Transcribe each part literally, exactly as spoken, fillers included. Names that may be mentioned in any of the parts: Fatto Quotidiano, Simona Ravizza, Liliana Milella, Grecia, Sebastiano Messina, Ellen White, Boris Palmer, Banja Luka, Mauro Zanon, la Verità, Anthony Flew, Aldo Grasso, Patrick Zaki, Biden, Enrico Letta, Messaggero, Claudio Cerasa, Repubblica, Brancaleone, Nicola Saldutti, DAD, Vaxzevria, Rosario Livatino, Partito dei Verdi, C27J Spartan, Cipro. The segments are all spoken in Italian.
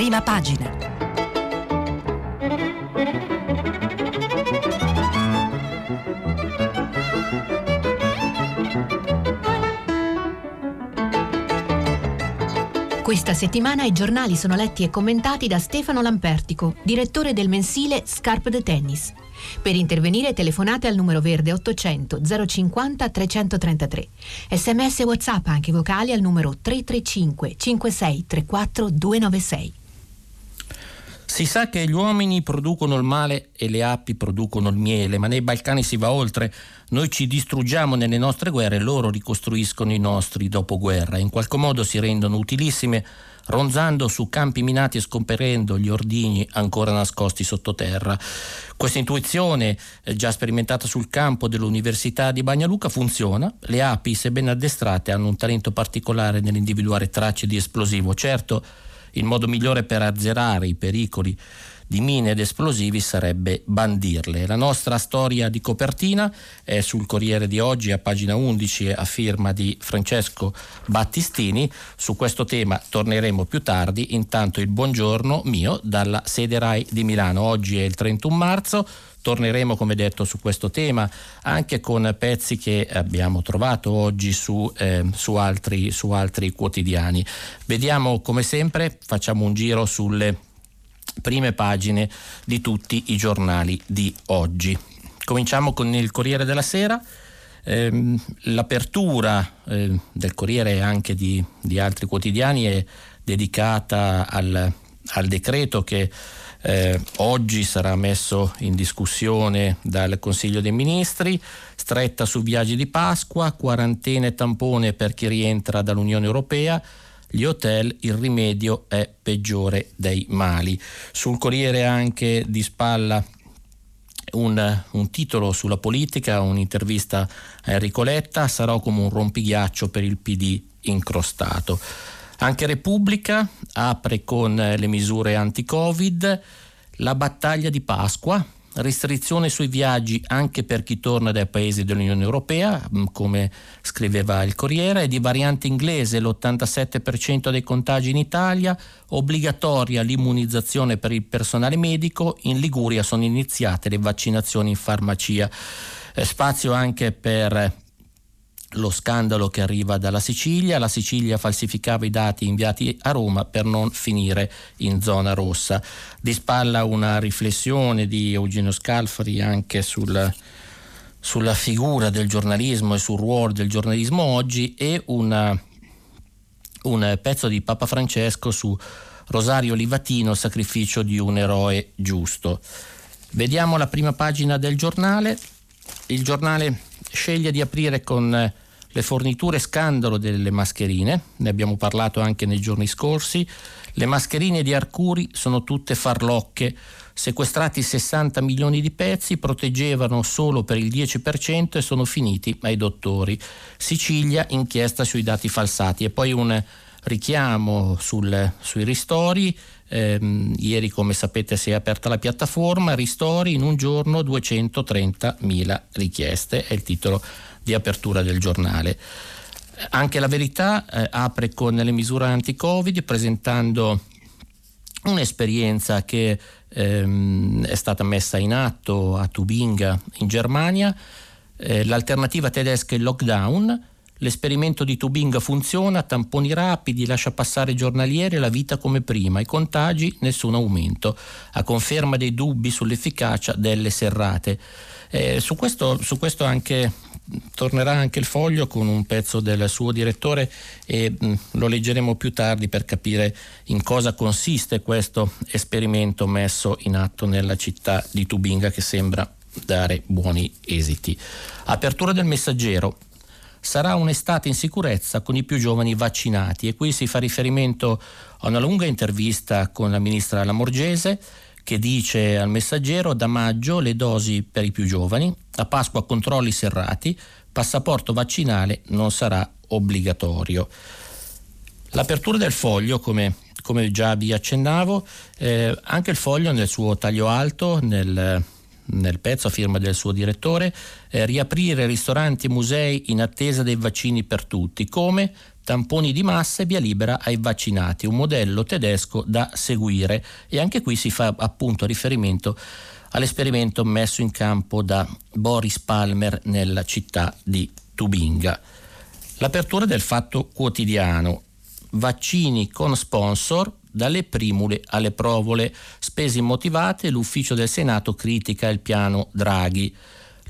prima pagina. Questa settimana i giornali sono letti e commentati da Stefano Lampertico, direttore del mensile Scarpe de Tennis. Per intervenire telefonate al numero verde ottocento zero cinquanta trecentotrentatré. Sms e WhatsApp anche vocali al numero tre tre cinque cinque sei tre quattro due nove sei. Si sa che gli uomini producono il male e le api producono il miele, ma nei Balcani si va oltre. Noi ci distruggiamo nelle nostre guerre, loro ricostruiscono i nostri dopoguerra. In qualche modo si rendono utilissime, ronzando su campi minati e scomperendo gli ordigni ancora nascosti sottoterra. Questa intuizione, già sperimentata sul campo dell'Università di Banja Luka, funziona. Le api, se ben addestrate, hanno un talento particolare nell'individuare tracce di esplosivo. Certo, il modo migliore per azzerare i pericoli di mine ed esplosivi sarebbe bandirle. La nostra storia di copertina è sul Corriere di oggi a pagina undici a firma di Francesco Battistini. Su questo tema torneremo più tardi, intanto il buongiorno mio dalla sede Rai di Milano. Oggi è il trentuno marzo, torneremo come detto su questo tema anche con pezzi che abbiamo trovato oggi su, eh, su, altri, su altri quotidiani. Vediamo come sempre, facciamo un giro sulle prime pagine di tutti i giornali di oggi. Cominciamo con il Corriere della Sera. Ehm, l'apertura eh, del Corriere e anche di, di altri quotidiani è dedicata al, al decreto che eh, oggi sarà messo in discussione dal Consiglio dei Ministri. Stretta su viaggi di Pasqua, quarantena e tampone per chi rientra dall'Unione Europea. Gli hotel, il rimedio è peggiore dei mali. Sul Corriere anche di spalla un, un titolo sulla politica, un'intervista a Enrico Letta, sarò come un rompighiaccio per il P D incrostato. Anche Repubblica apre con le misure anti-Covid, la battaglia di Pasqua, restrizione sui viaggi anche per chi torna dai paesi dell'Unione Europea, come scriveva il Corriere. Di variante inglese l'ottantasette per cento dei contagi in Italia, obbligatoria l'immunizzazione per il personale medico, in Liguria sono iniziate le vaccinazioni in farmacia. Spazio anche per lo scandalo che arriva dalla Sicilia, la Sicilia falsificava i dati inviati a Roma per non finire in zona rossa. Di spalla una riflessione di Eugenio Scalfari anche sul, sulla figura del giornalismo e sul ruolo del giornalismo oggi, e una, un pezzo di Papa Francesco su Rosario Livatino, sacrificio di un eroe giusto. Vediamo la prima pagina del Giornale. Il Giornale sceglie di aprire con le forniture scandalo delle mascherine, ne abbiamo parlato anche nei giorni scorsi. Le mascherine di Arcuri sono tutte farlocche, sequestrati sessanta milioni di pezzi, proteggevano solo per il dieci per cento e sono finiti ai dottori. Sicilia, inchiesta sui dati falsati. E poi un richiamo sul, sui ristori. Eh, ieri, come sapete, si è aperta la piattaforma ristori, in un giorno duecentotrentamila richieste, è il titolo di apertura del Giornale. Anche La Verità eh, apre con le misure anti-Covid, presentando un'esperienza che ehm, è stata messa in atto a Tübinga in Germania. Eh, l'alternativa tedesca è il lockdown. L'esperimento di Tübinga funziona, tamponi rapidi, lascia passare giornaliere, la vita come prima, i contagi, nessun aumento, a conferma dei dubbi sull'efficacia delle serrate. Eh, su questo, su questo anche, tornerà anche il Foglio con un pezzo del suo direttore e mh, lo leggeremo più tardi per capire in cosa consiste questo esperimento messo in atto nella città di Tübinga, che sembra dare buoni esiti. Apertura del Messaggero. Sarà un'estate in sicurezza con i più giovani vaccinati, e qui si fa riferimento a una lunga intervista con la ministra Lamorgese, che dice al Messaggero: da maggio le dosi per i più giovani, a Pasqua controlli serrati, passaporto vaccinale non sarà obbligatorio. L'apertura del Foglio, come, come già vi accennavo, eh, anche il Foglio nel suo taglio alto, nel nel pezzo a firma del suo direttore, eh, riaprire ristoranti e musei in attesa dei vaccini per tutti, come tamponi di massa e via libera ai vaccinati, un modello tedesco da seguire, e anche qui si fa appunto riferimento all'esperimento messo in campo da Boris Palmer nella città di Tübinga. L'apertura del Fatto Quotidiano: vaccini con sponsor, dalle primule alle provole, spese immotivate, l'ufficio del Senato critica il piano Draghi.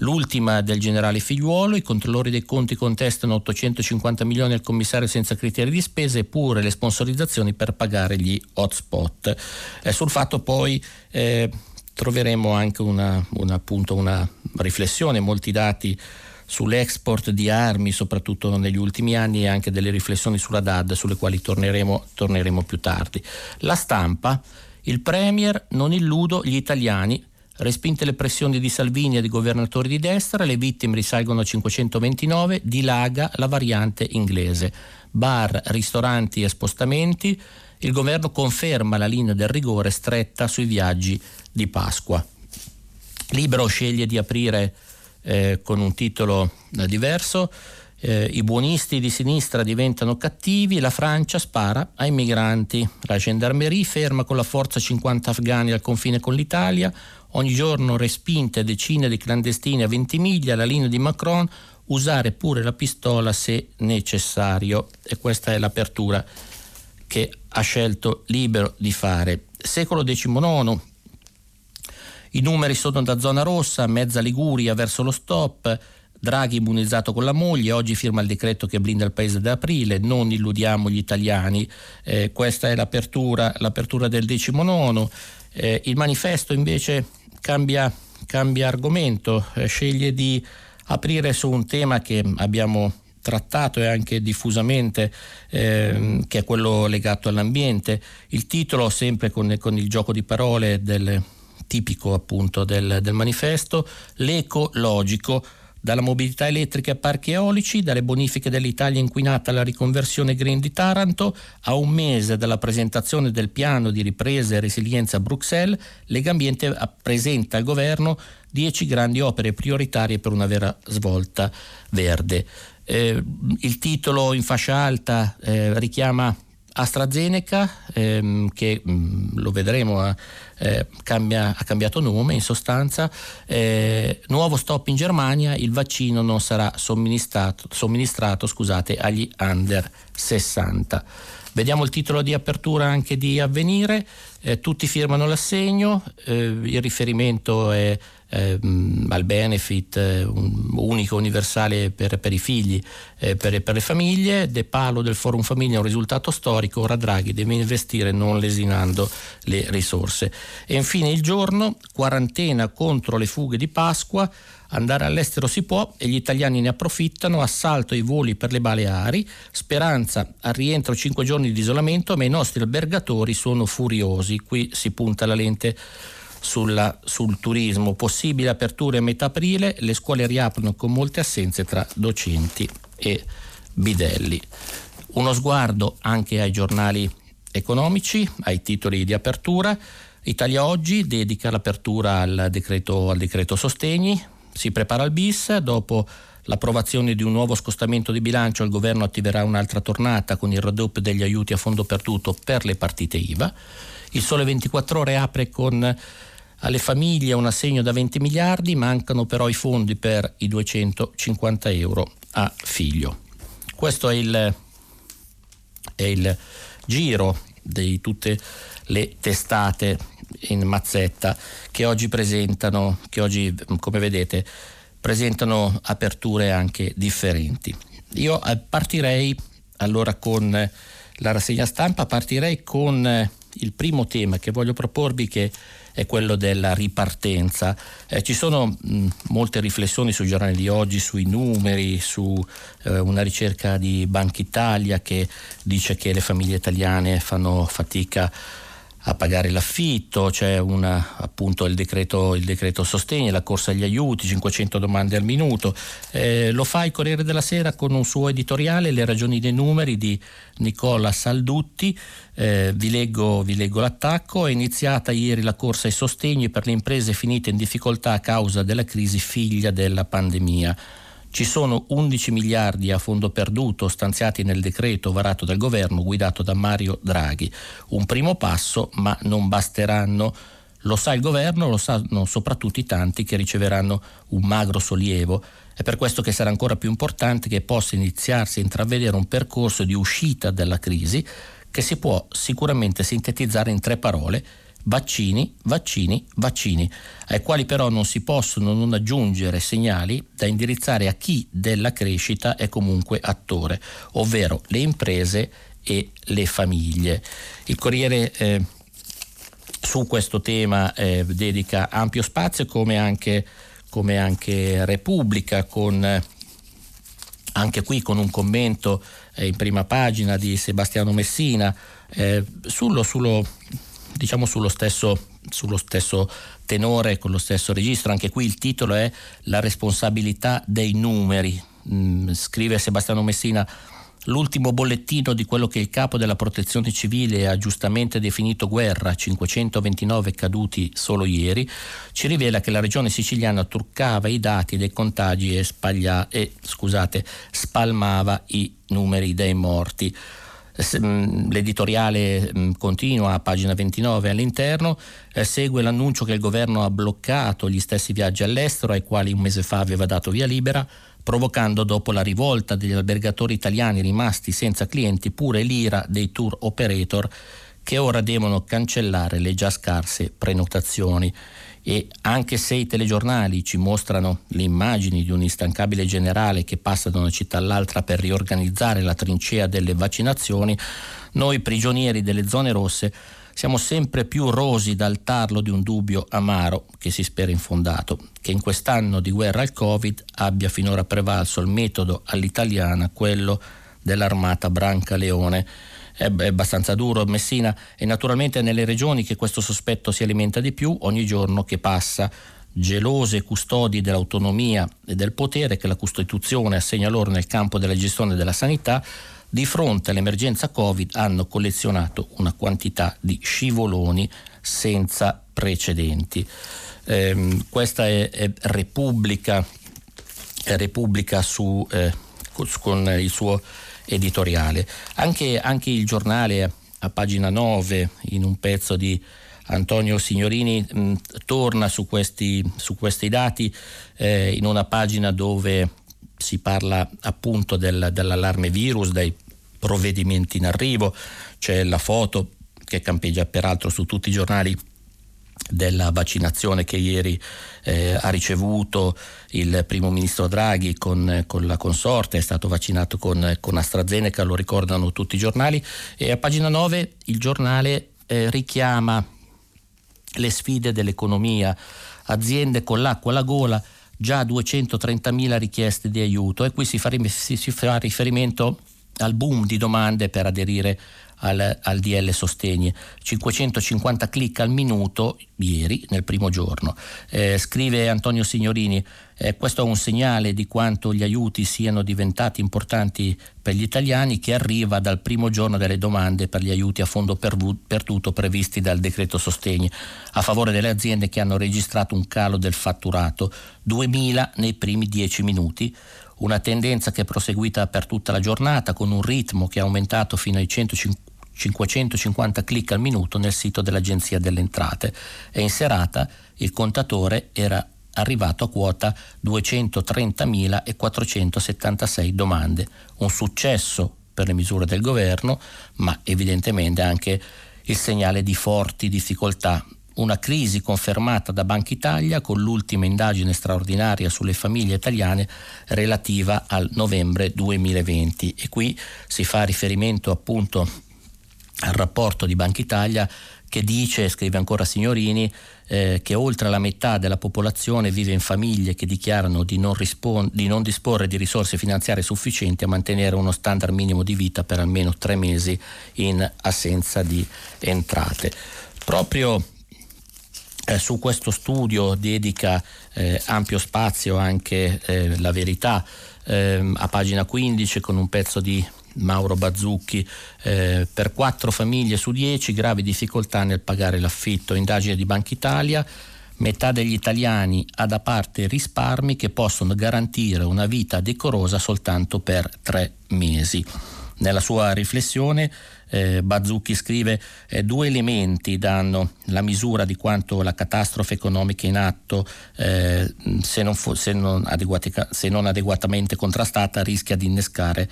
L'ultima del generale Figliuolo: i controllori dei conti contestano ottocentocinquanta milioni al commissario senza criteri di spesa, eppure le sponsorizzazioni per pagare gli hotspot. Eh, sul Fatto poi eh, troveremo anche una, una, appunto una riflessione, molti dati sull'export di armi, soprattutto negli ultimi anni, e anche delle riflessioni sulla D A D, sulle quali torneremo, torneremo più tardi. La Stampa: il Premier, non illudo gli italiani, respinte le pressioni di Salvini e di governatori di destra, le vittime risalgono a cinquecentoventinove, dilaga la variante inglese. Bar, ristoranti e spostamenti, il governo conferma la linea del rigore stretta sui viaggi di Pasqua. Libero sceglie di aprire Eh, con un titolo eh, diverso, eh, i buonisti di sinistra diventano cattivi, la Francia spara ai migranti, la gendarmerie ferma con la forza cinquanta afghani al confine con l'Italia, ogni giorno respinte decine di clandestini a Ventimiglia, la linea di Macron, usare pure la pistola se necessario. E questa è l'apertura che ha scelto Libero di fare. Secolo diciannove, i numeri sono da zona rossa, mezza Liguria verso lo stop, Draghi immunizzato con la moglie, oggi firma il decreto che blinda il paese da aprile, non illudiamo gli italiani. Eh, questa è l'apertura, l'apertura del decimonono. Eh, il Manifesto invece cambia, cambia argomento, eh, sceglie di aprire su un tema che abbiamo trattato e anche diffusamente, ehm, che è quello legato all'ambiente. Il titolo, sempre con, con il gioco di parole del tipico appunto del, del Manifesto: l'ecologico, dalla mobilità elettrica a parchi eolici, dalle bonifiche dell'Italia inquinata alla riconversione green di Taranto. A un mese dalla presentazione del piano di ripresa e resilienza a Bruxelles, Legambiente presenta al governo dieci grandi opere prioritarie per una vera svolta verde. Eh, il titolo in fascia alta eh, richiama AstraZeneca, ehm, che mh, lo vedremo, eh, cambia, ha cambiato nome in sostanza, eh, nuovo stop in Germania, il vaccino non sarà somministrato, somministrato scusate, agli under sessanta. Vediamo il titolo di apertura anche di Avvenire: eh, tutti firmano l'assegno, eh, il riferimento è Eh, al benefit eh, un, unico universale per, per i figli, eh, per, per le famiglie. De Palo del Forum Famiglia: un risultato storico, ora Draghi deve investire non lesinando le risorse. E infine Il Giorno: quarantena contro le fughe di Pasqua, andare all'estero si può e gli italiani ne approfittano, assalto ai voli per le Baleari, Speranza al rientro cinque giorni di isolamento, ma i nostri albergatori sono furiosi. Qui si punta la lente Sulla, sul turismo, possibili aperture a metà aprile, le scuole riaprono con molte assenze tra docenti e bidelli. Uno sguardo anche ai giornali economici, ai titoli di apertura. Italia Oggi dedica l'apertura al decreto, al decreto sostegni, si prepara il bis, dopo l'approvazione di un nuovo scostamento di bilancio il governo attiverà un'altra tornata con il raddoppio degli aiuti a fondo perduto per le partite I V A. Il Sole ventiquattro Ore apre con alle famiglie un assegno da venti miliardi, mancano però i fondi per i duecentocinquanta euro a figlio. Questo è il, è il giro di tutte le testate in mazzetta che oggi presentano, che oggi come vedete presentano aperture anche differenti. Io partirei allora con la rassegna stampa, partirei con il primo tema che voglio proporvi, che è quello della ripartenza. Eh, ci sono mh, molte riflessioni sui giornali di oggi, sui numeri, su eh, una ricerca di Banca Italia che dice che le famiglie italiane fanno fatica a pagare l'affitto, c'è una, appunto il decreto, il decreto sostegni, la corsa agli aiuti, cinquecento domande al minuto. Eh, lo fa il Corriere della Sera con un suo editoriale, Le ragioni dei numeri di Nicola Saldutti. Eh, vi leggo, vi leggo l'attacco: è iniziata ieri la corsa ai sostegni per le imprese finite in difficoltà a causa della crisi figlia della pandemia. Ci sono undici miliardi a fondo perduto stanziati nel decreto varato dal governo guidato da Mario Draghi. Un primo passo, ma non basteranno. Lo sa il governo, lo sanno soprattutto i tanti che riceveranno un magro sollievo. È per questo che sarà ancora più importante che possa iniziarsi a intravedere un percorso di uscita dalla crisi che si può sicuramente sintetizzare in tre parole: vaccini, vaccini, vaccini, ai quali però non si possono non aggiungere segnali da indirizzare a chi della crescita è comunque attore, ovvero le imprese e le famiglie. Il Corriere eh, su questo tema eh, dedica ampio spazio, come anche, come anche Repubblica, con eh, anche qui con un commento eh, in prima pagina di Sebastiano Messina eh, sullo, sullo diciamo sullo stesso, sullo stesso tenore, con lo stesso registro. Anche qui il titolo è "La responsabilità dei numeri". Mm, scrive Sebastiano Messina: l'ultimo bollettino di quello che il capo della protezione civile ha giustamente definito guerra, cinquecentoventinove caduti solo ieri, ci rivela che la regione siciliana truccava i dati dei contagi e, spaglia, e scusate, spalmava i numeri dei morti. L'editoriale continua a pagina ventinove. All'interno eh, segue l'annuncio che il governo ha bloccato gli stessi viaggi all'estero ai quali un mese fa aveva dato via libera, provocando dopo la rivolta degli albergatori italiani rimasti senza clienti pure l'ira dei tour operator che ora devono cancellare le già scarse prenotazioni. E anche se i telegiornali ci mostrano le immagini di un instancabile generale che passa da una città all'altra per riorganizzare la trincea delle vaccinazioni, noi prigionieri delle zone rosse siamo sempre più rosi dal tarlo di un dubbio amaro, che si spera infondato, che in quest'anno di guerra al Covid abbia finora prevalso il metodo all'italiana, quello dell'armata Brancaleone. È abbastanza duro Messina, e naturalmente nelle regioni che questo sospetto si alimenta di più ogni giorno che passa, gelose custodi dell'autonomia e del potere che la Costituzione assegna loro nel campo della gestione della sanità. Di fronte all'emergenza Covid hanno collezionato una quantità di scivoloni senza precedenti. Ehm, questa è, è Repubblica, è Repubblica su, eh, con il suo editoriale. Anche, anche il Giornale a pagina nove, in un pezzo di Antonio Signorini, mh, torna su questi, su questi dati eh, in una pagina dove si parla appunto del, dell'allarme virus, dei provvedimenti in arrivo. C'è la foto che campeggia peraltro su tutti i giornali della vaccinazione che ieri eh, ha ricevuto il primo ministro Draghi con, con la consorte. È stato vaccinato con, con AstraZeneca, lo ricordano tutti i giornali. E a pagina nove il Giornale eh, richiama le sfide dell'economia, aziende con l'acqua alla gola, già duecentotrentamila richieste di aiuto, e qui si fa, si, si fa riferimento al boom di domande per aderire al, al D L Sostegni, cinquecentocinquanta click al minuto ieri nel primo giorno. Eh, scrive Antonio Signorini, eh, questo è un segnale di quanto gli aiuti siano diventati importanti per gli italiani, che arriva dal primo giorno delle domande per gli aiuti a fondo perduto previsti dal decreto Sostegni a favore delle aziende che hanno registrato un calo del fatturato, duemila nei primi dieci minuti. Una tendenza che è proseguita per tutta la giornata, con un ritmo che è aumentato fino ai cinquecentocinquanta click al minuto nel sito dell'Agenzia delle Entrate, e in serata il contatore era arrivato a quota duecentotrentamila quattrocentosettantasei domande. Un successo per le misure del governo, ma evidentemente anche il segnale di forti difficoltà. Una crisi confermata da Banca Italia con l'ultima indagine straordinaria sulle famiglie italiane relativa al novembre duemilaventi, e qui si fa riferimento appunto al rapporto di Banca Italia che dice, scrive ancora Signorini, eh, che oltre la metà della popolazione vive in famiglie che dichiarano di non, rispon- di non disporre di risorse finanziarie sufficienti a mantenere uno standard minimo di vita per almeno tre mesi in assenza di entrate. Proprio Eh, su questo studio dedica eh, ampio spazio anche eh, La Verità, eh, a pagina quindici, con un pezzo di Mauro Bazzucchi. Eh, per quattro famiglie su dieci gravi difficoltà nel pagare l'affitto, indagine di Banca Italia, Metà degli italiani ha da parte risparmi che possono garantire una vita decorosa soltanto per tre mesi. Nella sua riflessione eh, Bazzucchi scrive eh, due elementi danno la misura di quanto la catastrofe economica in atto, eh, se, non fo- se, non adeguata- se non adeguatamente contrastata, rischia di innescare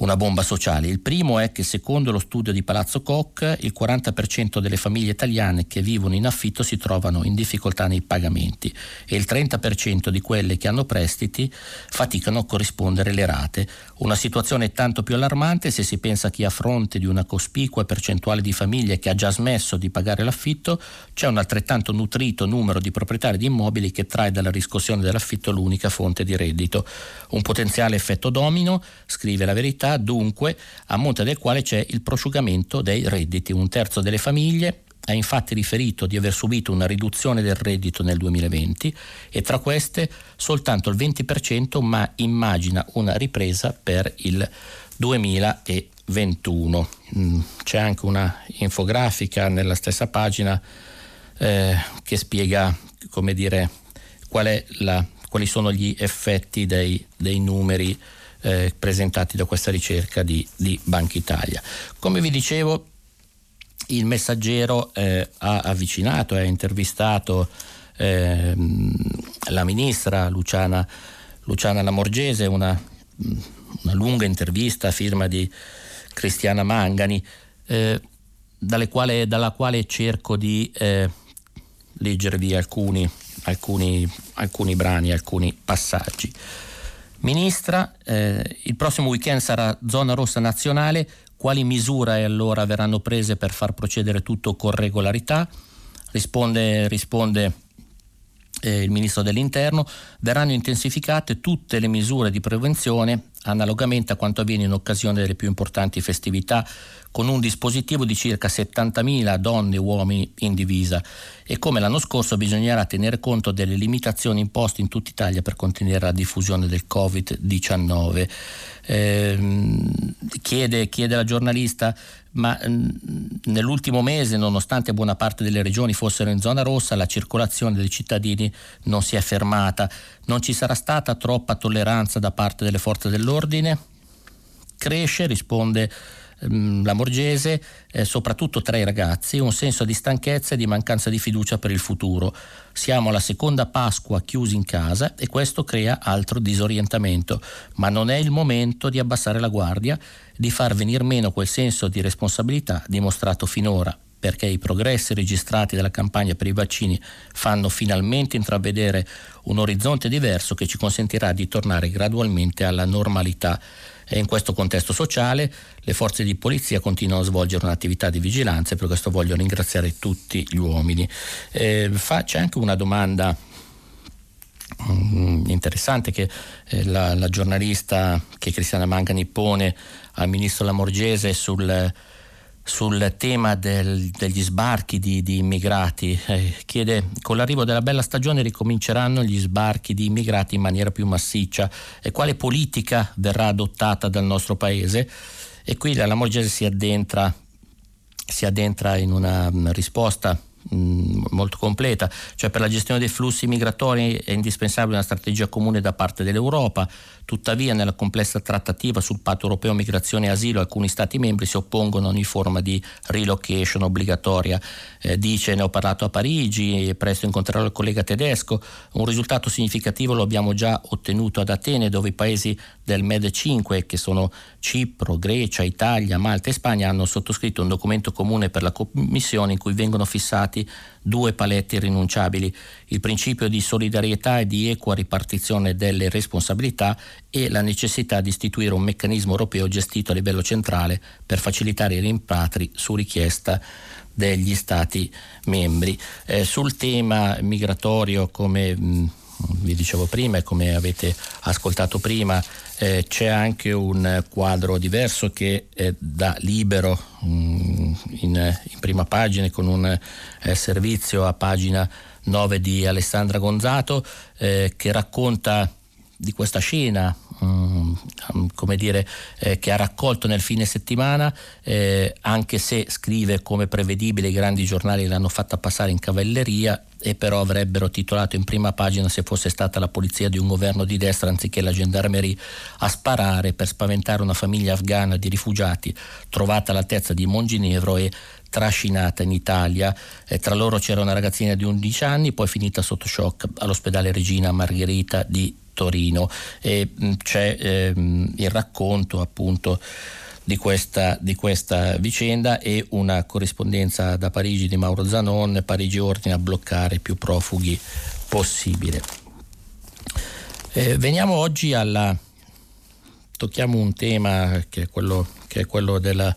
una bomba sociale. Il primo è che, secondo lo studio di Palazzo Koch, il quaranta per cento delle famiglie italiane che vivono in affitto si trovano in difficoltà nei pagamenti e il trenta per cento di quelle che hanno prestiti faticano a corrispondere le rate. Una situazione tanto più allarmante se si pensa che, a fronte di una cospicua percentuale di famiglie che ha già smesso di pagare l'affitto, c'è un altrettanto nutrito numero di proprietari di immobili che trae dalla riscossione dell'affitto l'unica fonte di reddito. Un potenziale effetto domino, scrive La Verità, dunque, a monte del quale c'è il prosciugamento dei redditi. Un terzo delle famiglie ha infatti riferito di aver subito una riduzione del reddito nel duemilaventi e tra queste soltanto il venti per cento ma immagina una ripresa per il duemilaventuno. C'è anche una infografica nella stessa pagina eh, che spiega, come dire, qual è la, quali sono gli effetti dei, dei numeri Eh, presentati da questa ricerca di, di Banca Italia. Come vi dicevo, il Messaggero eh, ha avvicinato e ha intervistato eh, la ministra Luciana, Luciana Lamorgese, una, una lunga intervista a firma di Cristiana Mangani, eh, dalle quale, dalla quale cerco di eh, leggervi alcuni, alcuni, alcuni brani, alcuni passaggi. Ministra, eh, il prossimo weekend sarà zona rossa nazionale, quali misure allora verranno prese per far procedere tutto con regolarità? Risponde, risponde eh, il Ministro dell'Interno, verranno intensificate tutte le misure di prevenzione analogamente a quanto avviene in occasione delle più importanti festività, con un dispositivo di circa settantamila donne e uomini in divisa, e come l'anno scorso bisognerà tenere conto delle limitazioni imposte in tutta Italia per contenere la diffusione del covid diciannove. Eh, chiede, chiede la giornalista, ma mh, nell'ultimo mese, nonostante buona parte delle regioni fossero in zona rossa, la circolazione dei cittadini non si è fermata. Non ci sarà stata troppa tolleranza da parte delle forze dell'ordine? Cresce, risponde Lamorgese, eh, soprattutto tra i ragazzi, un senso di stanchezza e di mancanza di fiducia per il futuro. Siamo alla seconda Pasqua chiusi in casa e questo crea altro disorientamento, ma non è il momento di abbassare la guardia, di far venir meno quel senso di responsabilità dimostrato finora, perché i progressi registrati dalla campagna per i vaccini fanno finalmente intravedere un orizzonte diverso che ci consentirà di tornare gradualmente alla normalità. E in questo contesto sociale le forze di polizia continuano a svolgere un'attività di vigilanza e per questo voglio ringraziare tutti gli uomini. Eh, fa, c'è anche una domanda um, interessante che eh, la, la giornalista che Cristiana Mangani pone al Ministro Lamorgese sul... sul tema del, degli sbarchi di, di immigrati. Eh, chiede, con l'arrivo della bella stagione ricominceranno gli sbarchi di immigrati in maniera più massiccia e quale politica verrà adottata dal nostro paese? E qui la Lamorgese si addentra, si addentra in una risposta mh, molto completa, cioè per la gestione dei flussi migratori è indispensabile una strategia comune da parte dell'Europa. Tuttavia, nella complessa trattativa sul patto europeo migrazione e asilo, alcuni Stati membri si oppongono a ogni forma di relocation obbligatoria. Eh, dice, ne ho parlato a Parigi e presto incontrerò il collega tedesco. Un risultato significativo lo abbiamo già ottenuto ad Atene, dove i paesi del Med cinque, che sono Cipro, Grecia, Italia, Malta e Spagna, hanno sottoscritto un documento comune per la Commissione in cui vengono fissati due paletti irrinunciabili: il principio di solidarietà e di equa ripartizione delle responsabilità e la necessità di istituire un meccanismo europeo gestito a livello centrale per facilitare i rimpatri su richiesta degli Stati membri. Eh, sul tema migratorio, come mh, vi dicevo prima e come avete ascoltato prima, eh, c'è anche un quadro diverso che eh, da Libero mh, in, in prima pagina, con un eh, servizio a pagina nove di Alessandra Gonzato eh, che racconta di questa scena mh, come dire, eh, che ha raccolto nel fine settimana, eh, anche se scrive come prevedibile i grandi giornali l'hanno fatta passare in cavalleria, e però avrebbero titolato in prima pagina se fosse stata la polizia di un governo di destra anziché la gendarmeria a sparare per spaventare una famiglia afghana di rifugiati trovata all'altezza di Monginevro e trascinata in Italia. Eh, tra loro c'era una ragazzina di undici anni, poi finita sotto shock all'ospedale Regina Margherita di Torino. E mh, c'è ehm, il racconto appunto di questa, di questa vicenda e una corrispondenza da Parigi di Mauro Zanon. Parigi ordina a bloccare più profughi possibile. Eh, veniamo oggi alla tocchiamo un tema che è quello, che è quello della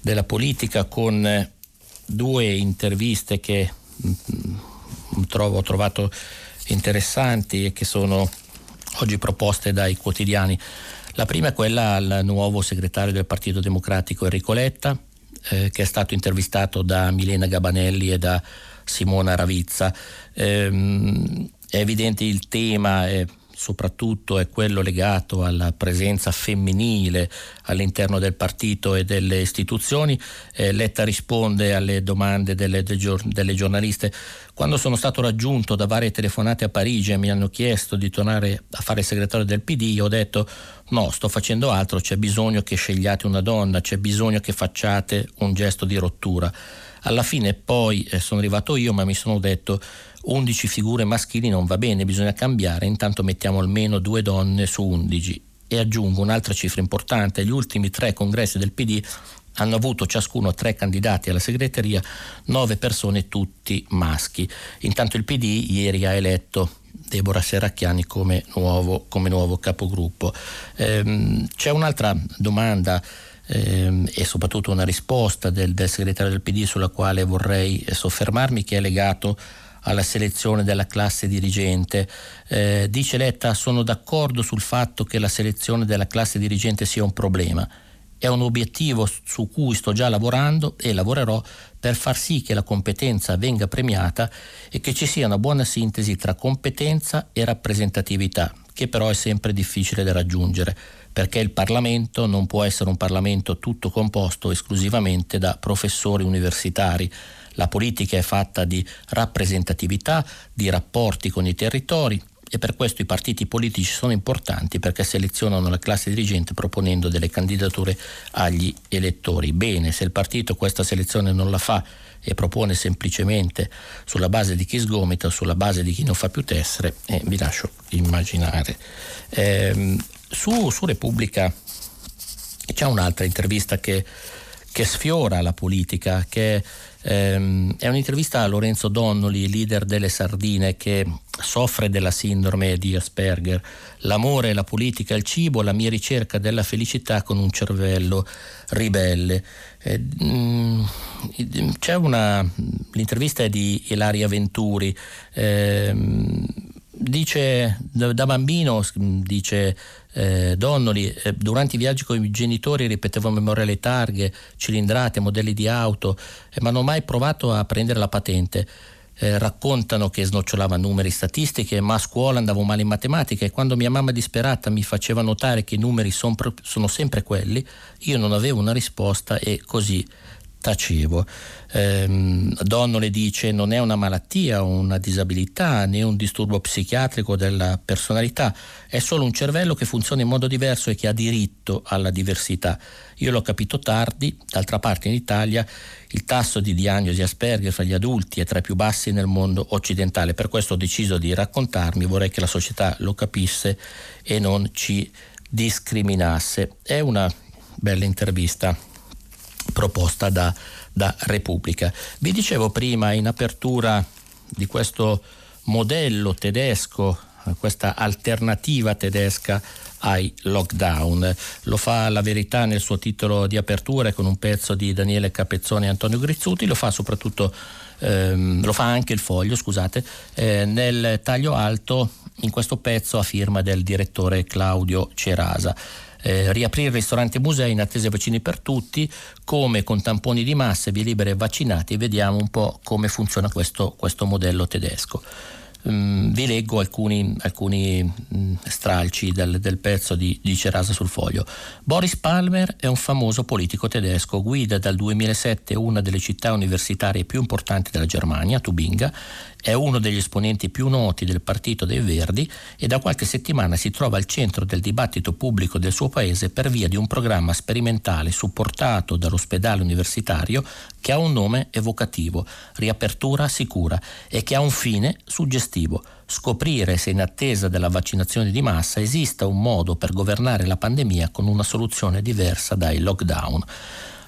della politica, con due interviste che trovo, ho trovato interessanti e che sono oggi proposte dai quotidiani. La prima è quella al nuovo segretario del Partito Democratico Enrico Letta, eh, che è stato intervistato da Milena Gabanelli e da Simona Ravizza. Ehm, è evidente il tema, è soprattutto è quello legato alla presenza femminile all'interno del partito e delle istituzioni. Eh, Letta risponde alle domande delle, delle giornaliste. Quando sono stato raggiunto da varie telefonate a Parigi e mi hanno chiesto di tornare a fare il segretario del P D, ho detto no, sto facendo altro, c'è bisogno che scegliate una donna, c'è bisogno che facciate un gesto di rottura. Alla fine poi eh, sono arrivato io, ma mi sono detto undici figure maschili non va bene, bisogna cambiare, intanto mettiamo almeno due donne su undici. E aggiungo un'altra cifra importante: gli ultimi tre congressi del P D hanno avuto ciascuno tre candidati alla segreteria, nove persone tutti maschi. Intanto il P D ieri ha eletto Deborah Serracchiani come nuovo, come nuovo capogruppo. Ehm, c'è un'altra domanda ehm, e soprattutto una risposta del, del segretario del P D sulla quale vorrei soffermarmi, che è legato alla selezione della classe dirigente. Eh, dice Letta: sono d'accordo sul fatto che la selezione della classe dirigente sia un problema, è un obiettivo su cui sto già lavorando e lavorerò per far sì che la competenza venga premiata e che ci sia una buona sintesi tra competenza e rappresentatività, che però è sempre difficile da raggiungere, perché il Parlamento non può essere un Parlamento tutto composto esclusivamente da professori universitari. La politica è fatta di rappresentatività, di rapporti con i territori, e per questo i partiti politici sono importanti, perché selezionano la classe dirigente proponendo delle candidature agli elettori. Bene, se il partito questa selezione non la fa e propone semplicemente sulla base di chi sgomita o sulla base di chi non fa più tessere, eh, vi lascio immaginare. Eh, su, su Repubblica c'è un'altra intervista che, che sfiora la politica, che è un'intervista a Lorenzo Donnoli, leader delle Sardine, che soffre della sindrome di Asperger. L'amore, la politica, il cibo, la mia ricerca della felicità con un cervello ribelle. Eh, c'è una, l'intervista è di Ilaria Venturi. Eh, dice da bambino, dice Eh, Donnoli, eh, durante i viaggi con i genitori ripetevo a memoria le targhe, cilindrate, modelli di auto, eh, ma non ho mai provato a prendere la patente. Eh, raccontano che snocciolava numeri, statistiche, ma a scuola andavo male in matematica e quando mia mamma disperata mi faceva notare che i numeri son pro- sono sempre quelli, io non avevo una risposta e così tacevo. Eh, Donnoli dice: non è una malattia, una disabilità né un disturbo psichiatrico della personalità, è solo un cervello che funziona in modo diverso e che ha diritto alla diversità. Io l'ho capito tardi, d'altra parte in Italia il tasso di diagnosi Asperger fra gli adulti è tra i più bassi nel mondo occidentale, per questo ho deciso di raccontarmi, vorrei che la società lo capisse e non ci discriminasse. È una bella intervista proposta da, da Repubblica. Vi dicevo prima in apertura di questo modello tedesco, questa alternativa tedesca ai lockdown. Lo fa La Verità nel suo titolo di apertura con un pezzo di Daniele Capezzone e Antonio Grizzuti, lo fa soprattutto ehm, lo fa anche il Foglio, scusate, eh, nel taglio alto in questo pezzo a firma del direttore Claudio Cerasa. Eh, riaprire ristoranti e musei in attesa vaccini per tutti, come con tamponi di massa, vie libere e vaccinati. Vediamo un po' come funziona questo, questo modello tedesco. Um, vi leggo alcuni, alcuni um, stralci del, del pezzo di, di Cerasa sul Foglio. Boris Palmer è un famoso politico tedesco, guida dal duemilasette una delle città universitarie più importanti della Germania, Tübinga, è uno degli esponenti più noti del partito dei Verdi e da qualche settimana si trova al centro del dibattito pubblico del suo paese per via di un programma sperimentale supportato dall'ospedale universitario che ha un nome evocativo, Riapertura Sicura, e che ha un fine suggestivo: scoprire se in attesa della vaccinazione di massa esista un modo per governare la pandemia con una soluzione diversa dai lockdown.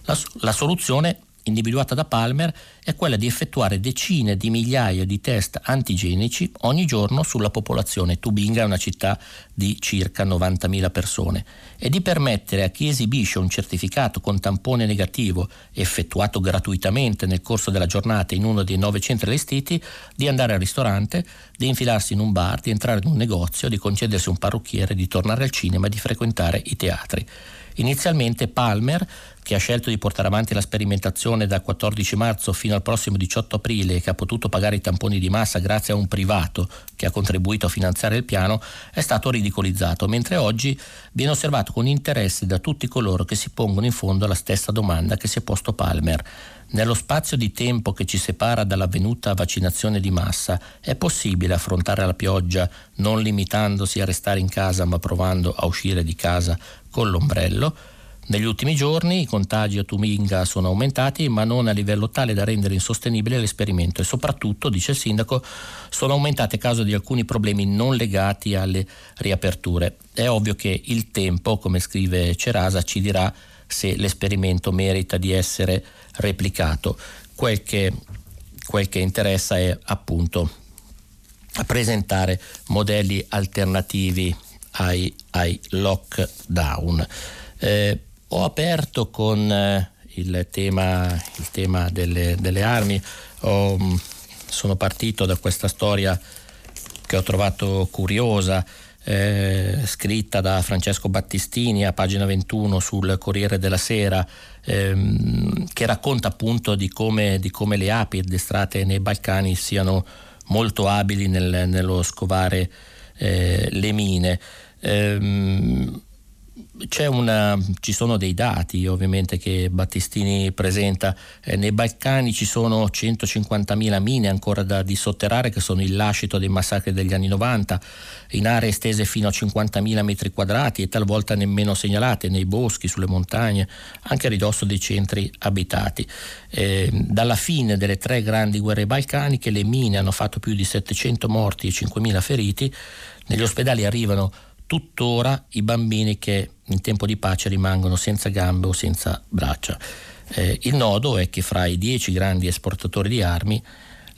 La, la soluzione individuata da Palmer è quella di effettuare decine di migliaia di test antigenici ogni giorno sulla popolazione. Tübinga è una città di circa novantamila persone, e di permettere a chi esibisce un certificato con tampone negativo effettuato gratuitamente nel corso della giornata in uno dei nove centri allestiti di andare al ristorante, di infilarsi in un bar, di entrare in un negozio, di concedersi un parrucchiere, di tornare al cinema e di frequentare i teatri. Inizialmente Palmer, che ha scelto di portare avanti la sperimentazione dal quattordici marzo fino al prossimo diciotto aprile e che ha potuto pagare i tamponi di massa grazie a un privato che ha contribuito a finanziare il piano, è stato ridicolizzato, mentre oggi viene osservato con interesse da tutti coloro che si pongono in fondo la stessa domanda che si è posto Palmer. Nello spazio di tempo che ci separa dall'avvenuta vaccinazione di massa, è possibile affrontare la pioggia non limitandosi a restare in casa ma provando a uscire di casa con l'ombrello? Negli ultimi giorni i contagi a Tübinga sono aumentati, ma non a livello tale da rendere insostenibile l'esperimento, e soprattutto, dice il sindaco, sono aumentate a causa di alcuni problemi non legati alle riaperture. È ovvio che il tempo, come scrive Cerasa, ci dirà se l'esperimento merita di essere replicato. Quel che, quel che interessa è appunto presentare modelli alternativi ai, ai lockdown. Eh, ho aperto con eh, il tema, il tema delle, delle armi. Ho, sono partito da questa storia che ho trovato curiosa, eh, scritta da Francesco Battistini a pagina ventuno sul Corriere della Sera, ehm, che racconta appunto di come, di come le api addestrate nei Balcani siano molto abili nel, nello scovare eh, le mine. Ehm, C'è una, ci sono dei dati ovviamente che Battistini presenta, eh, nei Balcani ci sono centocinquantamila mine ancora da dissotterrare che sono il lascito dei massacri degli anni novanta, in aree estese fino a cinquantamila metri quadrati e talvolta nemmeno segnalate, nei boschi, sulle montagne, anche a ridosso dei centri abitati. Eh, dalla fine delle tre grandi guerre balcaniche le mine hanno fatto più di settecento morti e cinquemila feriti, negli ospedali arrivano tuttora i bambini che in tempo di pace rimangono senza gambe o senza braccia. Eh, il nodo è che fra i dieci grandi esportatori di armi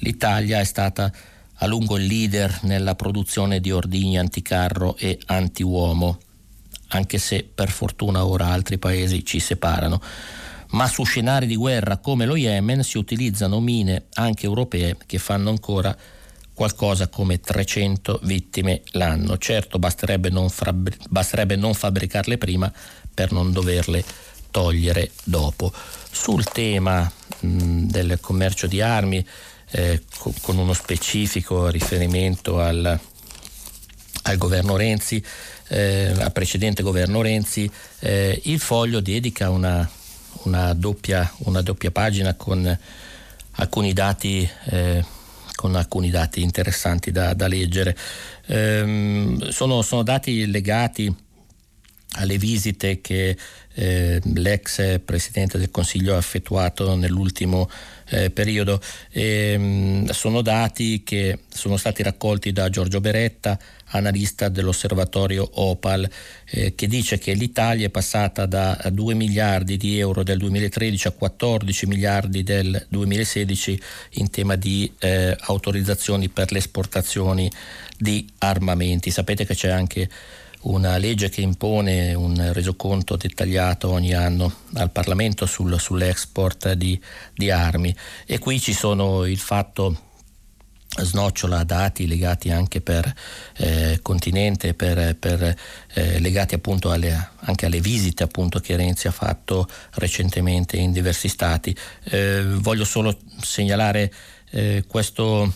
l'Italia è stata a lungo il leader nella produzione di ordigni anticarro e antiuomo, anche se per fortuna ora altri paesi ci separano. Ma su scenari di guerra come lo Yemen si utilizzano mine anche europee che fanno ancora qualcosa come trecento vittime l'anno. Certo, basterebbe non, fabbri- basterebbe non fabbricarle prima per non doverle togliere dopo. Sul tema mh, del commercio di armi, eh, co- con uno specifico riferimento al, al governo Renzi, eh, al precedente governo Renzi, eh, il Foglio dedica una, una, doppia, una doppia pagina con alcuni dati eh, con alcuni dati interessanti da, da leggere. Ehm, sono, sono dati legati alle visite che eh, l'ex Presidente del Consiglio ha effettuato nell'ultimo eh, periodo. Ehm, sono dati che sono stati raccolti da Giorgio Beretta, analista dell'osservatorio Opal, eh, che dice che l'Italia è passata da due miliardi di euro del duemilatredici a quattordici miliardi del duemilasedici in tema di eh, autorizzazioni per le esportazioni di armamenti. Sapete che c'è anche una legge che impone un resoconto dettagliato ogni anno al Parlamento sul, sull'export di, di armi, e qui ci sono il fatto snocciola dati legati anche per eh, continente, per, per, eh, legati appunto alle, anche alle visite appunto che Renzi ha fatto recentemente in diversi stati. Eh, voglio solo segnalare eh, questo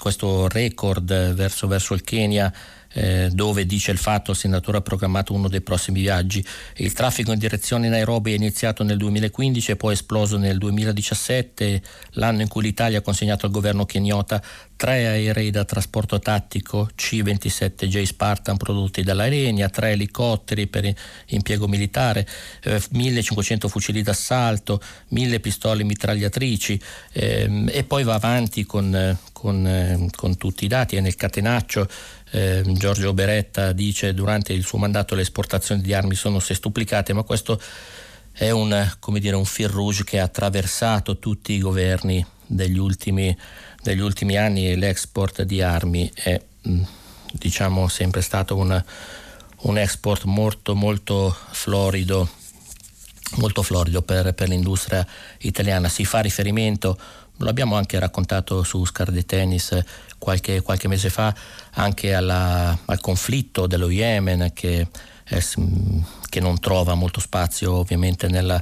questo record verso, verso il Kenya, eh, dove, dice Il Fatto, il senatore ha programmato uno dei prossimi viaggi. Il traffico in direzione Nairobi è iniziato nel duemilaquindici e poi è esploso nel duemiladiciassette, l'anno in cui l'Italia ha consegnato al governo kenyota tre aerei da trasporto tattico C ventisette J Spartan prodotti dall'Arenia, tre elicotteri per impiego militare, eh, millecinquecento fucili d'assalto, mille pistole mitragliatrici, eh, e poi va avanti con, con, eh, con tutti i dati. È nel catenaccio. Eh, Giorgio Beretta dice: durante il suo mandato le esportazioni di armi sono sestuplicate, ma questo è un, come dire, un fil rouge che ha attraversato tutti i governi degli ultimi, degli ultimi anni, e l'export di armi è, diciamo, sempre stato un, un export molto molto florido, molto florido per, per l'industria italiana. Si fa riferimento, l'abbiamo anche raccontato su Scardi Tennis qualche, qualche mese fa, anche alla, al conflitto dello Yemen, che, eh, che non trova molto spazio ovviamente nella,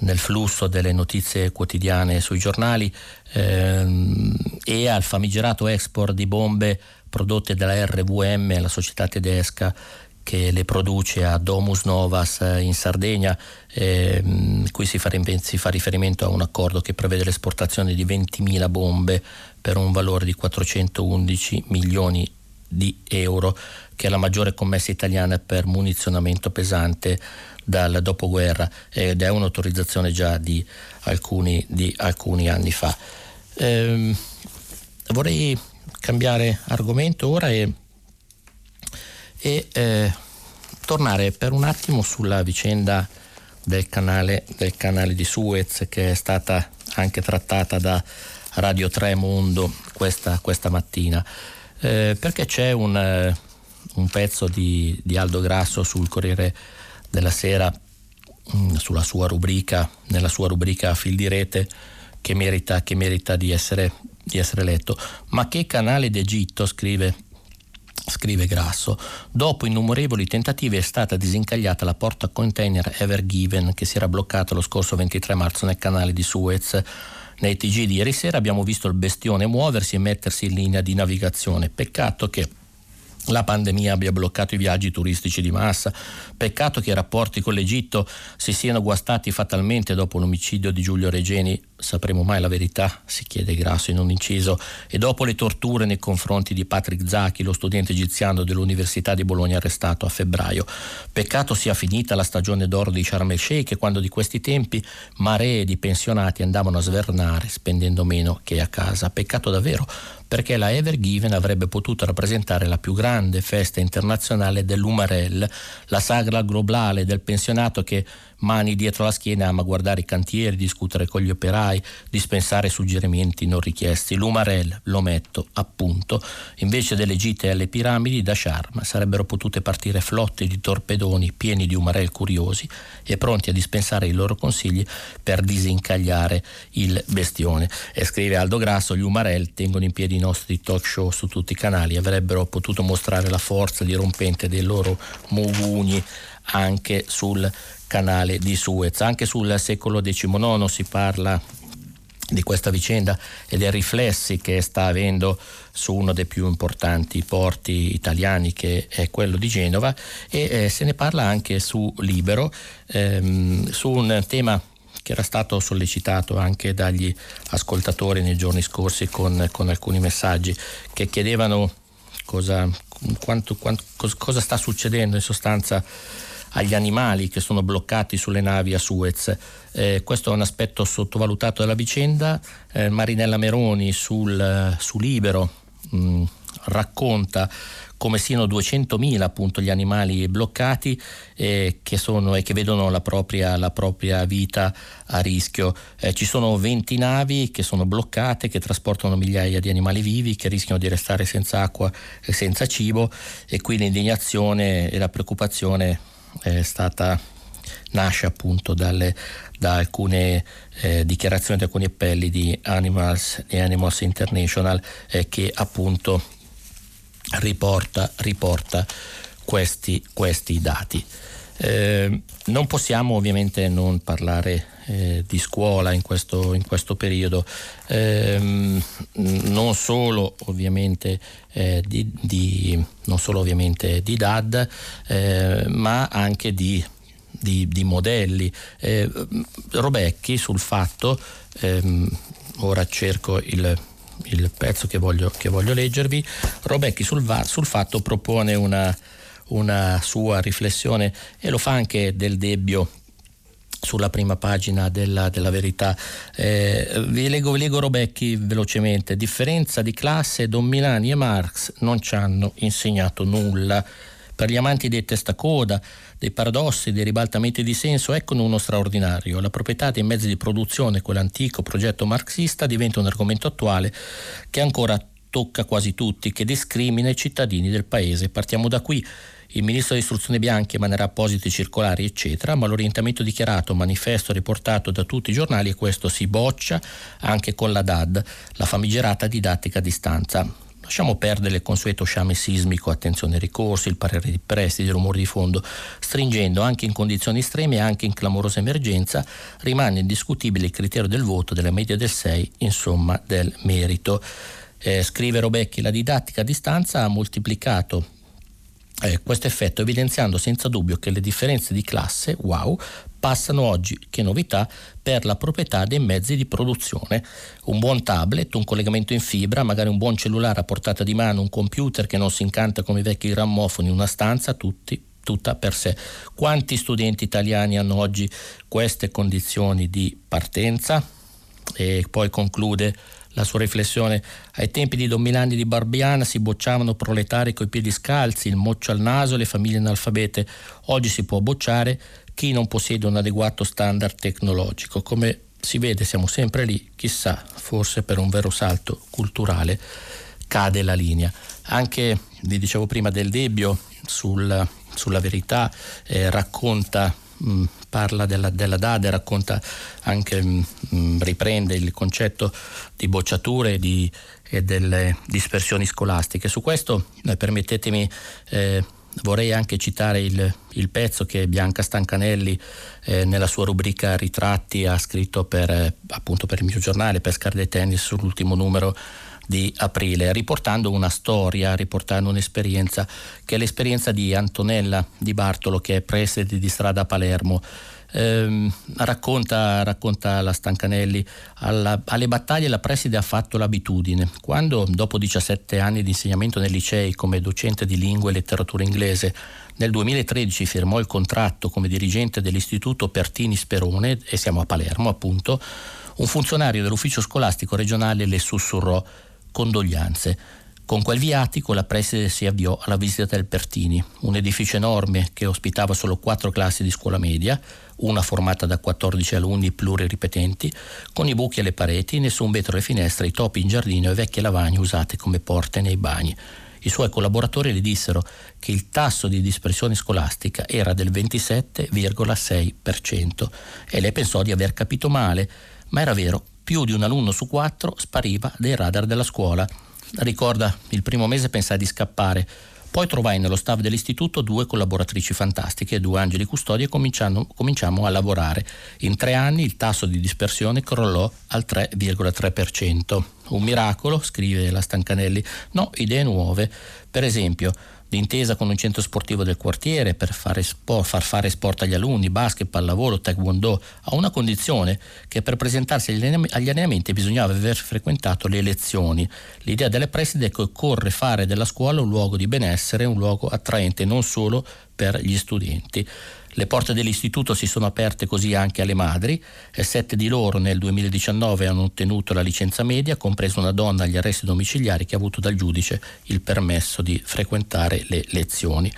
nel flusso delle notizie quotidiane sui giornali, ehm, e al famigerato export di bombe prodotte dalla R V M, la società tedesca che le produce a Domus Novas in Sardegna. Eh, qui si fa, si fa riferimento a un accordo che prevede l'esportazione di ventimila bombe per un valore di quattrocentoundici milioni di euro, che è la maggiore commessa italiana per munizionamento pesante dal dopoguerra, ed è un'autorizzazione già di alcuni, di alcuni anni fa. Eh, vorrei cambiare argomento ora e e eh, tornare per un attimo sulla vicenda del canale, del canale di Suez, che è stata anche trattata da Radio tre Mondo questa, questa mattina, eh, perché c'è un, un pezzo di, di Aldo Grasso sul Corriere della Sera, mh, sulla sua rubrica, nella sua rubrica Fil di Rete, che merita, che merita di, essere, di essere letto. Ma che canale d'Egitto, scrive Scrive Grasso, dopo innumerevoli tentativi è stata disincagliata la porta container Ever Given, che si era bloccata lo scorso ventitré marzo nel canale di Suez. Nei T G di ieri sera abbiamo visto il bestione muoversi e mettersi in linea di navigazione. Peccato che la pandemia abbia bloccato i viaggi turistici di massa, peccato che i rapporti con l'Egitto si siano guastati fatalmente dopo l'omicidio di Giulio Regeni. Sapremo mai la verità? Si chiede Grasso in un inciso. E dopo le torture nei confronti di Patrick Zaki, lo studente egiziano dell'Università di Bologna arrestato a febbraio. Peccato sia finita la stagione d'oro di Sharm el Sheikh, quando di questi tempi maree di pensionati andavano a svernare spendendo meno che a casa. Peccato davvero, perché la Ever Given avrebbe potuto rappresentare la più grande festa internazionale dell'Umarell, la sagra globale del pensionato che, mani dietro la schiena, ama guardare i cantieri, discutere con gli operai, dispensare suggerimenti non richiesti. L'Umarell, lo metto, appunto, invece delle gite alle piramidi da Sharm sarebbero potute partire flotte di torpedoni pieni di Umarell curiosi e pronti a dispensare i loro consigli per disincagliare il bestione. E scrive Aldo Grasso, gli Umarell tengono in piedi i nostri talk show su tutti i canali, avrebbero potuto mostrare la forza dirompente dei loro mugugni anche sul canale di Suez. Anche sul Secolo diciannovesimo si parla di questa vicenda e dei riflessi che sta avendo su uno dei più importanti porti italiani, che è quello di Genova, e eh, se ne parla anche su Libero, ehm, su un tema che era stato sollecitato anche dagli ascoltatori nei giorni scorsi con, con alcuni messaggi che chiedevano cosa, quanto, quanto, cosa sta succedendo in sostanza agli animali che sono bloccati sulle navi a Suez. Eh, questo è un aspetto sottovalutato della vicenda. Eh, Marinella Meroni sul, su Libero mh, racconta come siano duecentomila appunto gli animali bloccati eh, che sono, e che vedono la propria, la propria vita a rischio. Eh, ci sono venti navi che sono bloccate, che trasportano migliaia di animali vivi, che rischiano di restare senza acqua e senza cibo, e qui l'indignazione e la preoccupazione è stata, nasce appunto dalle, da alcune eh, dichiarazioni, da alcuni appelli di Animals, di Animals International, eh, che appunto riporta, riporta questi, questi dati. Eh, non possiamo ovviamente non parlare eh, di scuola in questo, in questo periodo, eh, non solo ovviamente eh, di, di non solo ovviamente di D A D, eh, ma anche di Di, di modelli. Eh, Robecchi sul Fatto, ehm, ora cerco il, il pezzo che voglio, che voglio leggervi. Robecchi sul, va, sul Fatto propone una, una sua riflessione, e lo fa anche Del Debbio sulla prima pagina della, della Verità. Eh, vi leggo, vi leggo Robecchi velocemente. Differenza di classe, Don Milani e Marx non ci hanno insegnato nulla. Per gli amanti dei testacoda, dei paradossi, dei ribaltamenti di senso, eccone uno straordinario. La proprietà dei mezzi di produzione, quell'antico progetto marxista, diventa un argomento attuale che ancora tocca quasi tutti, che discrimina i cittadini del paese. Partiamo da qui. Il ministro dell'istruzione Bianchi emanerà appositi circolari eccetera, ma l'orientamento dichiarato, manifesto riportato da tutti i giornali, e questo si boccia anche con la D A D, la famigerata didattica a distanza. Lasciamo perdere il consueto sciame sismico, attenzione ai ricorsi, il parere di prestiti, i rumori di fondo, stringendo anche in condizioni estreme e anche in clamorosa emergenza. Rimane indiscutibile il criterio del voto, della media del sei, insomma del merito. Eh, scrive Robecchi, la didattica a distanza ha moltiplicato eh, questo effetto, evidenziando senza dubbio che le differenze di classe, wow, passano oggi, che novità, per la proprietà dei mezzi di produzione. Un buon tablet, un collegamento in fibra, magari un buon cellulare a portata di mano, un computer che non si incanta come i vecchi grammofoni, una stanza tutti, tutta per sé. Quanti studenti italiani hanno oggi queste condizioni di partenza? E poi conclude la sua riflessione. Ai tempi di Don Milani e di Barbiana si bocciavano proletari coi piedi scalzi, il moccio al naso, le famiglie analfabete. Oggi si può bocciare chi non possiede un adeguato standard tecnologico. Come si vede siamo sempre lì, chissà, forse per un vero salto culturale cade la linea. Anche, vi dicevo prima, Del Debbio sul, sulla Verità eh, racconta, mh, parla della, della D A D, racconta anche, mh, riprende il concetto di bocciature di, e delle dispersioni scolastiche. Su questo eh, permettetemi eh, vorrei anche citare il, il pezzo che Bianca Stancanelli eh, nella sua rubrica Ritratti ha scritto per, eh, appunto per il mio giornale, per Scarlet Tennis, sull'ultimo numero di aprile, riportando una storia, riportando un'esperienza, che è l'esperienza di Antonella Di Bartolo, che è preside di strada a Palermo. Eh, racconta, racconta la Stancanelli, alla, alle battaglie la preside ha fatto l'abitudine. Quando, dopo diciassette anni di insegnamento nei licei come docente di lingua e letteratura inglese, nel duemilatredici firmò il contratto come dirigente dell'istituto Pertini Sperone, e siamo a Palermo appunto, un funzionario dell'ufficio scolastico regionale le sussurrò condoglianze. Con quel viatico la preside si avviò alla visita del Pertini, un edificio enorme che ospitava solo quattro classi di scuola media, una formata da quattordici alunni pluriripetenti, con i buchi alle pareti, nessun vetro alle finestre, i topi in giardino e vecchie lavagne usate come porte nei bagni. I suoi collaboratori le dissero che il tasso di dispersione scolastica era del ventisette virgola sei per cento e lei pensò di aver capito male, ma era vero, più di un alunno su quattro spariva dai radar della scuola. Ricorda, il primo mese pensai di scappare, poi trovai nello staff dell'istituto due collaboratrici fantastiche e due angeli custodi e cominciamo a lavorare. In tre anni il tasso di dispersione crollò al tre virgola tre per cento. Un miracolo, scrive la Stancanelli, no, idee nuove. Per esempio, d'intesa con un centro sportivo del quartiere per fare sport, far fare sport agli alunni, basket, pallavolo, taekwondo, a una condizione, che per presentarsi agli allenamenti bisognava aver frequentato le lezioni. L'idea delle preside è che occorre fare della scuola un luogo di benessere, un luogo attraente non solo per gli studenti. Le porte dell'istituto si sono aperte così anche alle madri, e sette di loro nel duemiladiciannove hanno ottenuto la licenza media, compresa una donna agli arresti domiciliari che ha avuto dal giudice il permesso di frequentare le lezioni.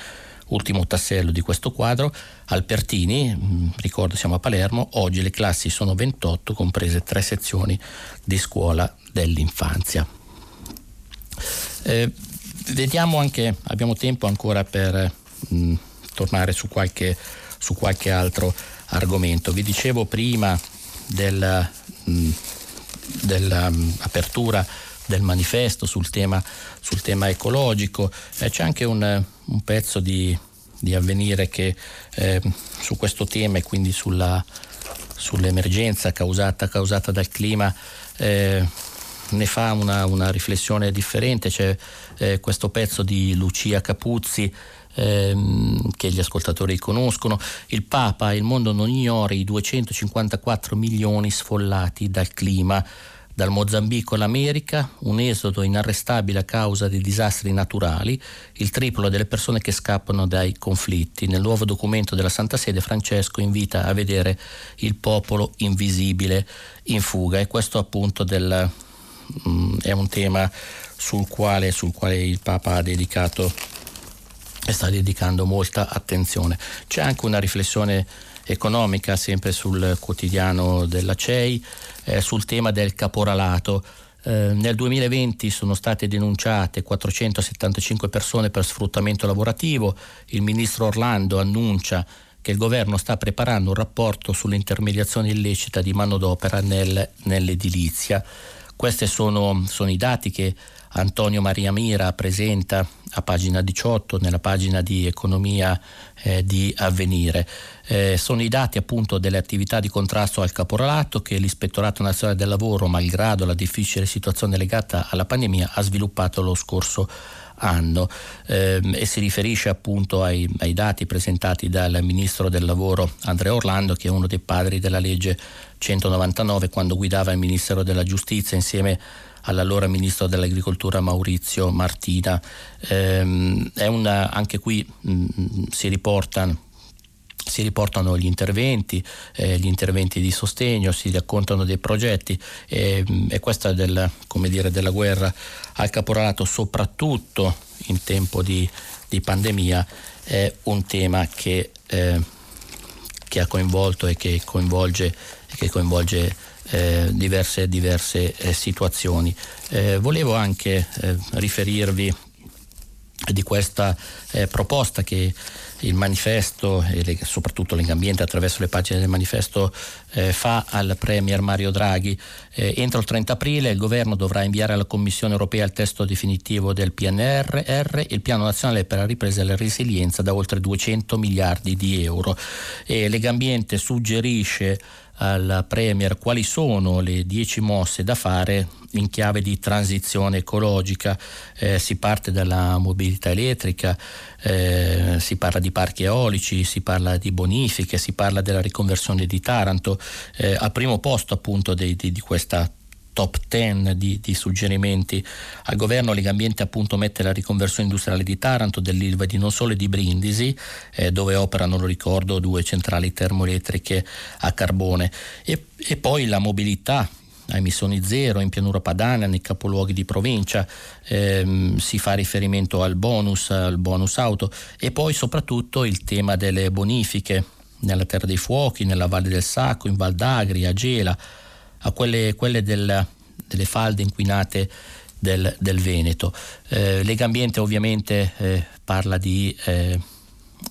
Ultimo tassello di questo quadro, al Pertini, ricordo siamo a Palermo, oggi le classi sono ventotto, comprese tre sezioni di scuola dell'infanzia. Eh, vediamo anche, abbiamo tempo ancora per mh, tornare su qualche su qualche altro argomento. Vi dicevo prima della, dell'apertura del Manifesto sul tema, sul tema ecologico. Eh, c'è anche un, un pezzo di, di Avvenire che eh, su questo tema e quindi sulla, sull'emergenza causata, causata dal clima eh, ne fa una, una riflessione differente. C'è eh, questo pezzo di Lucia Capuzzi ehm, che gli ascoltatori conoscono. Il Papa e il mondo non ignori i duecentocinquantaquattro milioni sfollati dal clima. Dal Mozambico all'America, un esodo inarrestabile a causa di disastri naturali, il triplo delle persone che scappano dai conflitti. Nel nuovo documento della Santa Sede Francesco invita a vedere il popolo invisibile in fuga, e questo appunto del, mh, è un tema sul quale, sul quale il Papa ha dedicato e sta dedicando molta attenzione. C'è anche una riflessione economica sempre sul quotidiano della C E I eh, sul tema del caporalato. Eh, nel duemilaventi sono state denunciate quattrocentosettantacinque persone per sfruttamento lavorativo. Il ministro Orlando annuncia che il governo sta preparando un rapporto sull'intermediazione illecita di manodopera nel, nell'edilizia. Questi sono, sono i dati che Antonio Maria Mira presenta a pagina diciotto nella pagina di economia eh, di Avvenire. Eh, sono i dati appunto delle attività di contrasto al caporalato che l'Ispettorato Nazionale del Lavoro, malgrado la difficile situazione legata alla pandemia, ha sviluppato lo scorso anno eh, e si riferisce appunto ai, ai dati presentati dal ministro del lavoro Andrea Orlando, che è uno dei padri della legge centonovantanove, quando guidava il Ministero della Giustizia insieme all'allora ministro dell'Agricoltura Maurizio Martina. Eh, è una, anche qui mh, si riportano Si riportano gli interventi, eh, gli interventi di sostegno, si raccontano dei progetti eh, e questa del, come dire, della guerra al caporalato, soprattutto in tempo di, di pandemia, è un tema che, eh, che ha coinvolto e che coinvolge, che coinvolge eh, diverse, diverse eh, situazioni. Eh, volevo anche eh, riferirvi di questa eh, proposta che il Manifesto e le, soprattutto Legambiente attraverso le pagine del Manifesto eh, fa al Premier Mario Draghi. Eh, entro il trenta aprile il governo dovrà inviare alla Commissione europea il testo definitivo del P N R R, il Piano Nazionale per la Ripresa e la Resilienza, da oltre duecento miliardi di euro. E Legambiente suggerisce al Premier quali sono le dieci mosse da fare in chiave di transizione ecologica. Eh, si parte dalla mobilità elettrica, eh, si parla di parchi eolici, si parla di bonifiche, si parla della riconversione di Taranto, eh, al primo posto appunto di, di, di questa top ten di, di suggerimenti al governo. Legambiente appunto mette la riconversione industriale di Taranto, dell'Ilva di Non Solo e di Brindisi, eh, dove operano, lo ricordo, due centrali termoelettriche a carbone, e, e poi la mobilità a emissioni zero in pianura padana, nei capoluoghi di provincia. Ehm, si fa riferimento al bonus, al bonus auto, e poi soprattutto il tema delle bonifiche nella Terra dei Fuochi, nella Valle del Sacco, in Val d'Agri, a Gela, a quelle, quelle del, delle falde inquinate del, del Veneto. Eh, Legambiente ovviamente eh, parla di eh,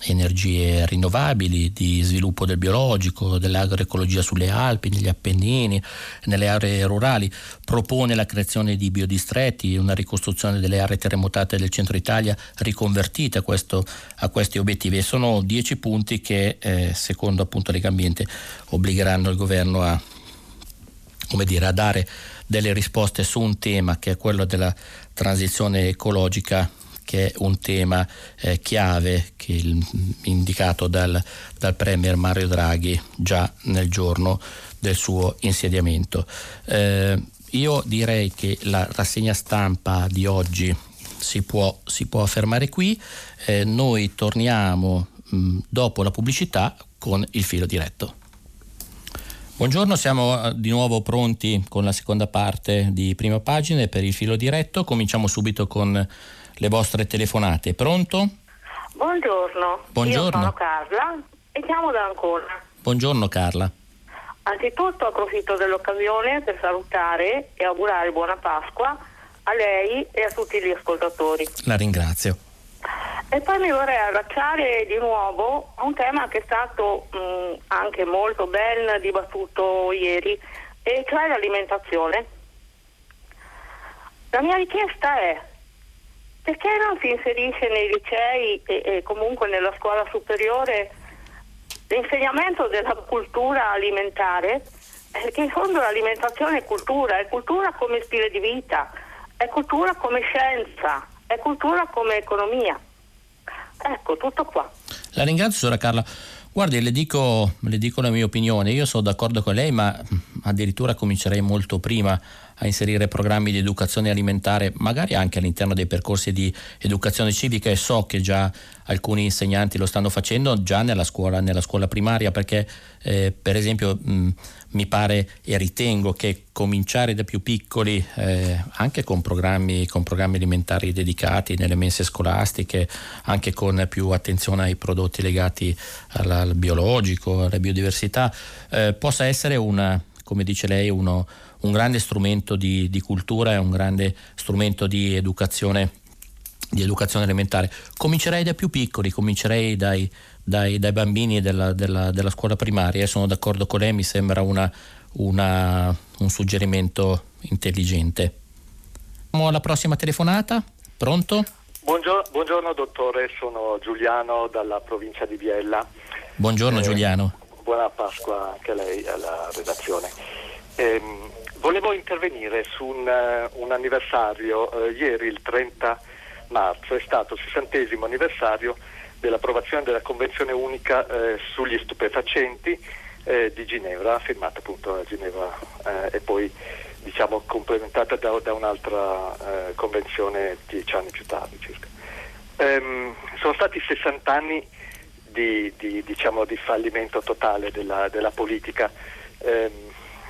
energie rinnovabili, di sviluppo del biologico, dell'agroecologia sulle Alpi, negli Appennini, nelle aree rurali. Propone la creazione di biodistretti, una ricostruzione delle aree terremotate del centro Italia riconvertite a, questo, a questi obiettivi. E sono dieci punti che eh, secondo appunto Legambiente obbligheranno il governo a, come dire, a dare delle risposte su un tema che è quello della transizione ecologica, che è un tema eh, chiave, che il, indicato dal, dal Premier Mario Draghi già nel giorno del suo insediamento. Eh, io direi che la rassegna stampa di oggi si può, si può fermare qui. Eh, noi torniamo mh, dopo la pubblicità con il filo diretto. Buongiorno, siamo di nuovo pronti con la seconda parte di Prima Pagina per il filo diretto. Cominciamo subito con le vostre telefonate. Pronto? Buongiorno, Buongiorno. Io sono Carla e chiamo da Ancona. Buongiorno Carla. Anzitutto approfitto dell'occasione per salutare e augurare buona Pasqua a lei e a tutti gli ascoltatori. La ringrazio. E poi mi vorrei allacciare di nuovo a un tema che è stato mh, anche molto ben dibattuto ieri, e cioè l'alimentazione. La mia richiesta è Perché non si inserisce nei licei e, e comunque nella scuola superiore l'insegnamento della cultura alimentare? Perché in fondo l'alimentazione è cultura, è cultura come stile di vita, è cultura come scienza, è cultura come economia. Ecco, tutto qua. La ringrazio, signora Carla. Guardi, le dico, le dico la mia opinione, io sono d'accordo con lei, ma addirittura comincerei molto prima a inserire programmi di educazione alimentare, magari anche all'interno dei percorsi di educazione civica, e so che già alcuni insegnanti lo stanno facendo già nella scuola, nella scuola primaria, perché eh, per esempio mh, mi pare e ritengo che cominciare da più piccoli eh, anche con programmi, con programmi alimentari dedicati nelle mense scolastiche, anche con più attenzione ai prodotti legati alla, al biologico, alla biodiversità, eh, possa essere una, come dice lei, uno, un grande strumento di, di cultura e un grande strumento di educazione, di educazione elementare. Comincerei dai più piccoli, comincerei dai, dai, dai bambini della, della, della scuola primaria, e sono d'accordo con lei, mi sembra una, una, un suggerimento intelligente. Siamo alla prossima telefonata, pronto? Buongiorno, buongiorno dottore, sono Giuliano dalla provincia di Biella. Buongiorno eh, Giuliano. Buona Pasqua anche a lei, alla redazione. Eh, volevo intervenire su un, un anniversario. Eh, ieri il trenta marzo è stato il sessantesimo anniversario dell'approvazione della Convenzione Unica eh, sugli stupefacenti eh, di Ginevra, firmata appunto a Ginevra eh, e poi diciamo complementata da, da un'altra eh, convenzione dieci anni più tardi circa. Eh, sono stati sessanta anni di, di, diciamo, di fallimento totale della, della politica. Eh,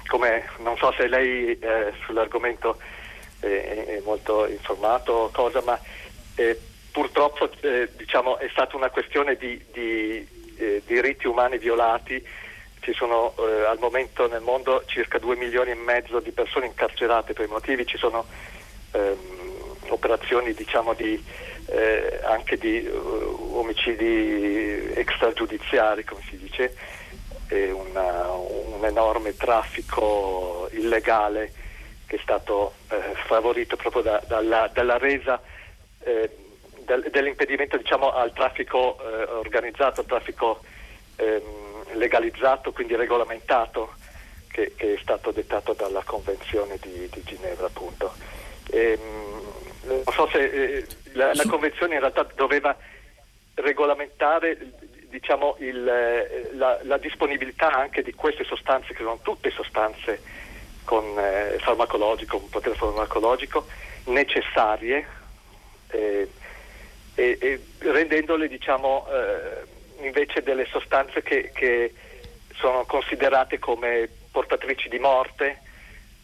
Come, non so se lei eh, sull'argomento eh, è molto informato o cosa, ma eh, purtroppo eh, diciamo, è stata una questione di, di eh, diritti umani violati. Ci sono eh, al momento nel mondo circa due milioni e mezzo di persone incarcerate per i motivi, ci sono ehm, operazioni diciamo, di, eh, anche di uh, omicidi extragiudiziari, come si dice. Una, un enorme traffico illegale che è stato eh, favorito proprio da, dalla, dalla resa eh, del, dell'impedimento diciamo, al traffico eh, organizzato, al traffico eh, legalizzato, quindi regolamentato, che, che è stato dettato dalla Convenzione di, di Ginevra appunto. E, non so se eh, la, la Convenzione in realtà doveva regolamentare diciamo il, la, la disponibilità anche di queste sostanze, che sono tutte sostanze con eh, farmacologico, un potere farmacologico, necessarie eh, e, e rendendole diciamo eh, invece delle sostanze che, che sono considerate come portatrici di morte,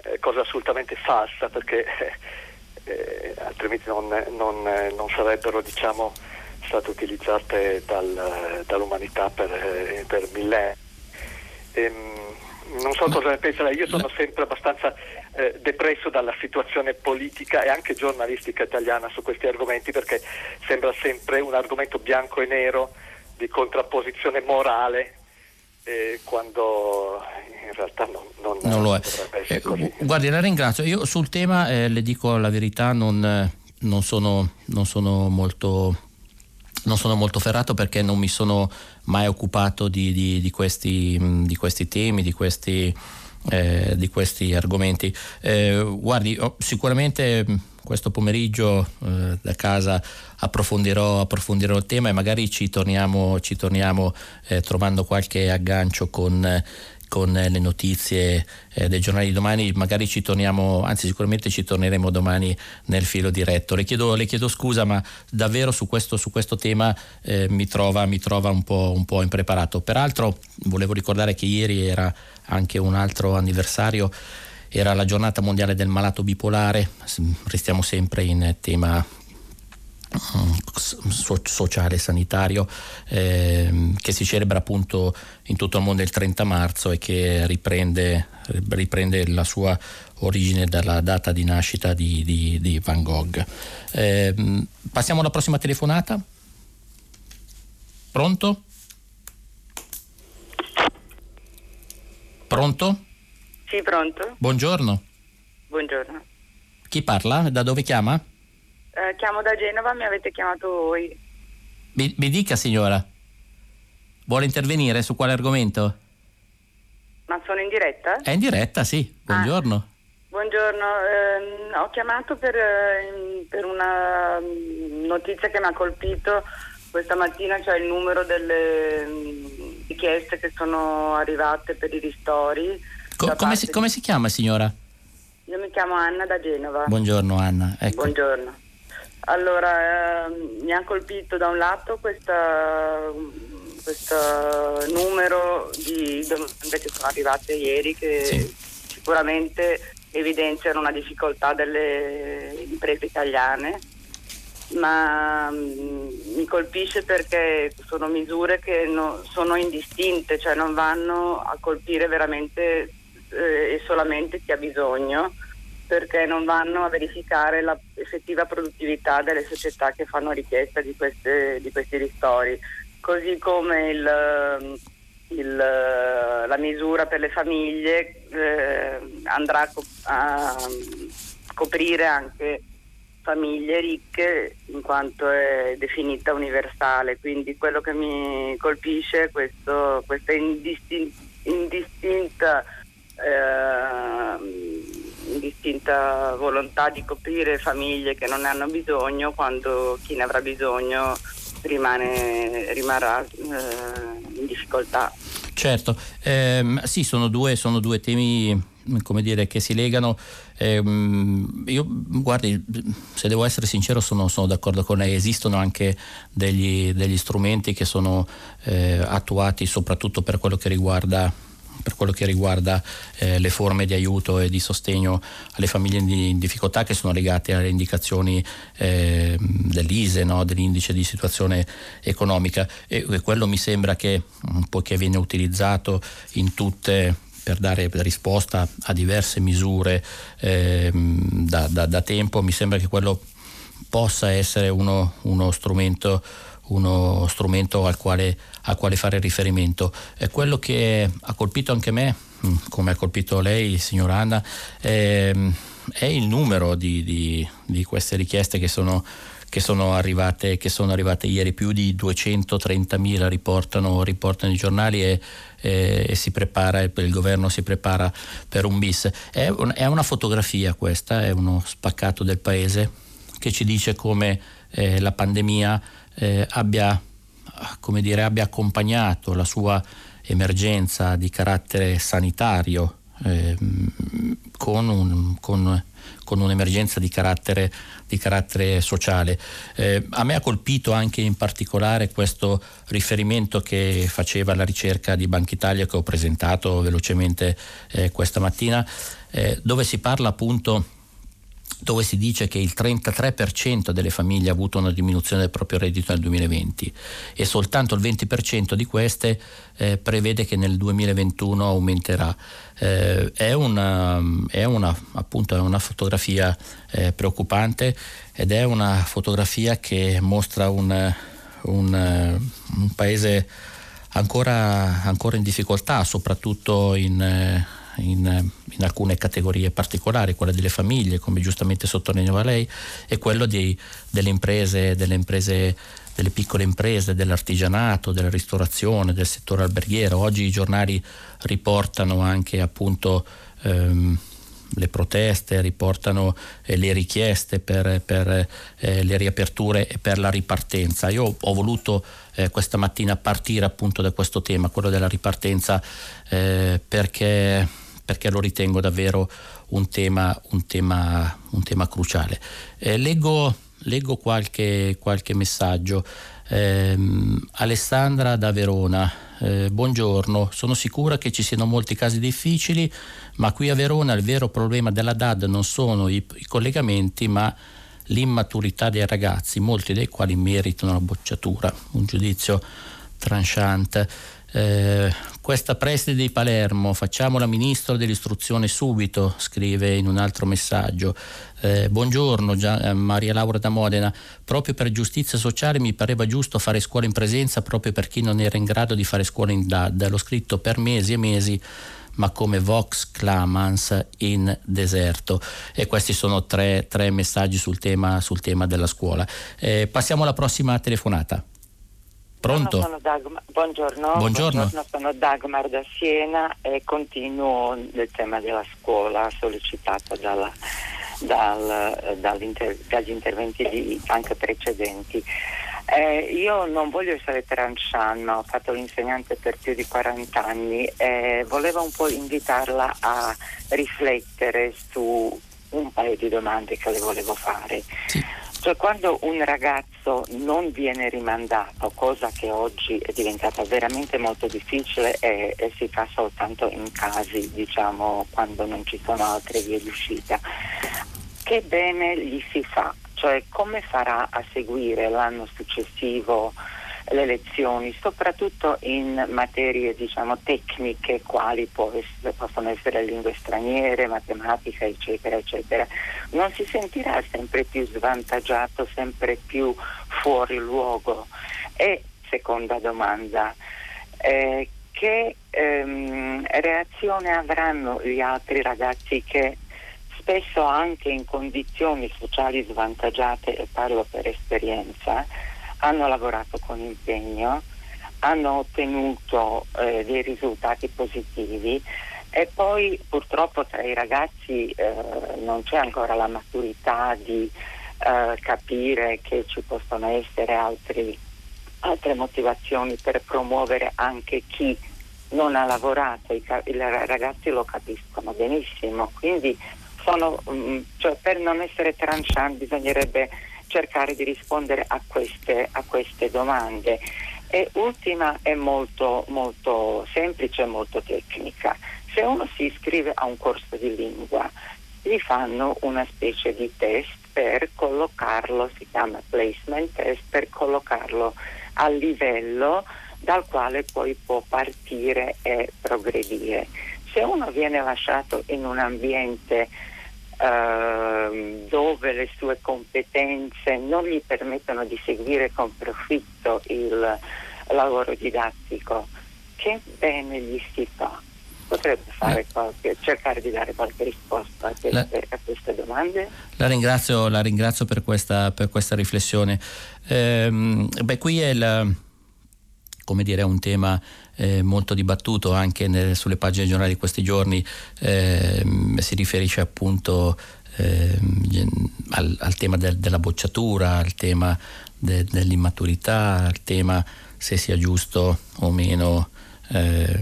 eh, cosa assolutamente falsa, perché eh, altrimenti non, non, non sarebbero diciamo state utilizzate dal, dall'umanità per, per millenni. Non so cosa ne pensa lei, io sono sempre abbastanza eh, depresso dalla situazione politica e anche giornalistica italiana su questi argomenti, perché sembra sempre un argomento bianco e nero di contrapposizione morale, eh, quando in realtà non, non, non lo è. Eh, guardi, la ringrazio. Io sul tema, eh, le dico la verità, non, non, sono, non sono molto... Non sono molto ferrato, perché non mi sono mai occupato di, di, di, questi, di questi temi, di questi, eh, di questi argomenti. Eh, guardi, oh, sicuramente questo pomeriggio eh, da casa approfondirò, approfondirò il tema e magari ci torniamo, ci torniamo eh, trovando qualche aggancio con... Eh, con le notizie eh, dei giornali di domani, magari ci torniamo, anzi sicuramente ci torneremo domani nel filo diretto. Le chiedo, le chiedo scusa, ma davvero su questo, su questo tema eh, mi trova, mi trova un po', un po' impreparato. Peraltro volevo ricordare che ieri era anche un altro anniversario, era la giornata mondiale del malato bipolare, restiamo sempre in tema sociale e sanitario, ehm, che si celebra appunto in tutto il mondo il trenta marzo e che riprende, riprende la sua origine dalla data di nascita di, di, di Van Gogh. Ehm, passiamo alla prossima telefonata. Pronto? Pronto? Sì, pronto. Buongiorno. Buongiorno. Chi parla? Da dove chiama? eh, chiamo da Genova, mi avete chiamato voi. Mi, mi dica signora, vuole intervenire su quale argomento? Ma sono in diretta? È in diretta, sì. Buongiorno. Ah, buongiorno, eh, ho chiamato per, eh, per una notizia che mi ha colpito questa mattina, cioè il numero delle mh, richieste che sono arrivate per i ristori. Co- come, si, come si chiama signora? Io mi chiamo Anna da Genova. Buongiorno Anna. Ecco. Buongiorno. Allora, eh, mi ha colpito da un lato questa... questo numero di domande che sono arrivate ieri, che sì, sicuramente evidenziano una difficoltà delle imprese italiane, ma mh, mi colpisce perché sono misure che no, sono indistinte, cioè non vanno a colpire veramente eh, e solamente chi ha bisogno, perché non vanno a verificare la effettiva produttività delle società che fanno richiesta di, queste, di questi ristori. Così come il, il, la misura per le famiglie eh, andrà a, a coprire anche famiglie ricche, in quanto è definita universale. Quindi quello che mi colpisce è questo, questa indistin, indistinta, eh, indistinta volontà di coprire famiglie che non ne hanno bisogno, quando chi ne avrà bisogno rimane rimarrà eh, in difficoltà. Certo, eh, sì, sono due, sono due temi, come dire, che si legano. Eh, io, guardi, se devo essere sincero, sono, sono d'accordo con lei. Esistono anche degli, degli strumenti che sono eh, attuati soprattutto per quello che riguarda per quello che riguarda eh, le forme di aiuto e di sostegno alle famiglie in difficoltà, che sono legate alle indicazioni eh, dell'I S E, no? dell'Indice di Situazione Economica, e, e quello mi sembra che, poiché viene utilizzato in tutte per dare risposta a diverse misure eh, da, da, da tempo, mi sembra che quello possa essere uno, uno strumento uno strumento al quale, al quale fare riferimento. Eh, quello che ha colpito anche me, come ha colpito lei signora Anna, ehm, è il numero di, di, di queste richieste che sono, che, sono arrivate, che sono arrivate ieri. Più di duecentotrentamila riportano, riportano i giornali, e, e, e si prepara, il governo si prepara per un bis. È, un, è una fotografia questa, è uno spaccato del paese che ci dice come eh, la pandemia Eh, abbia, come dire, abbia accompagnato la sua emergenza di carattere sanitario eh, con, un, con, con un'emergenza di carattere, di carattere sociale. Eh, a me ha colpito anche in particolare questo riferimento che faceva la ricerca di Banca Italia, che ho presentato velocemente eh, questa mattina, eh, dove si parla appunto, dove si dice che il trentatré per cento delle famiglie ha avuto una diminuzione del proprio reddito nel duemilaventi, e soltanto il venti per cento di queste eh, prevede che nel duemilaventuno aumenterà. Eh, è una, è una, appunto, è una fotografia eh, preoccupante, ed è una fotografia che mostra un, un, un paese ancora, ancora in difficoltà, soprattutto in... Eh, In, in alcune categorie particolari, quella delle famiglie, come giustamente sottolineava lei, e quello di, delle imprese, delle imprese, delle piccole imprese, dell'artigianato, della ristorazione, del settore alberghiero. Oggi i giornali riportano anche appunto ehm, le proteste, riportano eh, le richieste per, per eh, le riaperture e per la ripartenza. Io ho voluto eh, questa mattina partire appunto da questo tema, quello della ripartenza, eh, perché... perché lo ritengo davvero un tema, un tema, un tema cruciale. Eh, leggo, leggo qualche, qualche messaggio. Eh, Alessandra da Verona, eh, buongiorno, sono sicura che ci siano molti casi difficili, ma qui a Verona il vero problema della D A D non sono i, i collegamenti, ma l'immaturità dei ragazzi, molti dei quali meritano la bocciatura. Un giudizio tranchant. Eh, questa preside di Palermo, facciamola ministro dell'istruzione subito, scrive in un altro messaggio. Eh, buongiorno Gian, eh, Maria Laura da Modena, proprio per giustizia sociale mi pareva giusto fare scuola in presenza proprio per chi non era in grado di fare scuola in D A D, l'ho scritto per mesi e mesi, ma come vox clamans in deserto. E questi sono tre, tre messaggi sul tema, sul tema della scuola. Eh, passiamo alla prossima telefonata. Pronto? Sono Dagmar, buongiorno. Buongiorno. Buongiorno, sono Dagmar da Siena e continuo nel tema della scuola sollecitata dalla, dal, dall'inter, dagli interventi di, anche precedenti. Eh, io non voglio essere tranciana, ho fatto l'insegnante per più di quaranta anni e volevo un po' invitarla a riflettere su un paio di domande che le volevo fare. Sì. Cioè, quando un ragazzo non viene rimandato, cosa che oggi è diventata veramente molto difficile e, e si fa soltanto in casi, diciamo, quando non ci sono altre vie d'uscita, che bene gli si fa? Cioè, come farà a seguire l'anno successivo le lezioni, soprattutto in materie, diciamo, tecniche, quali può essere, possono essere lingue straniere, matematica, eccetera, eccetera. Non si sentirà sempre più svantaggiato, sempre più fuori luogo? E seconda domanda, eh, che ehm, reazione avranno gli altri ragazzi che spesso anche in condizioni sociali svantaggiate, e parlo per esperienza, hanno lavorato con impegno, hanno ottenuto eh, dei risultati positivi, e poi purtroppo tra i ragazzi eh, non c'è ancora la maturità di eh, capire che ci possono essere altri, altre motivazioni per promuovere anche chi non ha lavorato. I, i ragazzi lo capiscono benissimo, quindi sono, mh, cioè, per non essere trancianti bisognerebbe cercare di rispondere a queste, a queste domande. E ultima è molto, molto semplice e molto tecnica. Se uno si iscrive a un corso di lingua, gli fanno una specie di test per collocarlo, si chiama placement test, per collocarlo al livello dal quale poi può partire e progredire. Se uno viene lasciato in un ambiente dove le sue competenze non gli permettono di seguire con profitto il lavoro didattico, che bene gli si fa? Potrebbe fare qualche, cercare di dare qualche risposta a queste, a queste domande. La ringrazio, la ringrazio per questa, per questa riflessione. Ehm, beh, qui è la, come dire, un tema Eh, molto dibattuto anche nel, sulle pagine dei giornali di questi giorni. Eh, si riferisce appunto eh, al, al tema del, della bocciatura, al tema de, dell'immaturità, al tema se sia giusto o meno eh,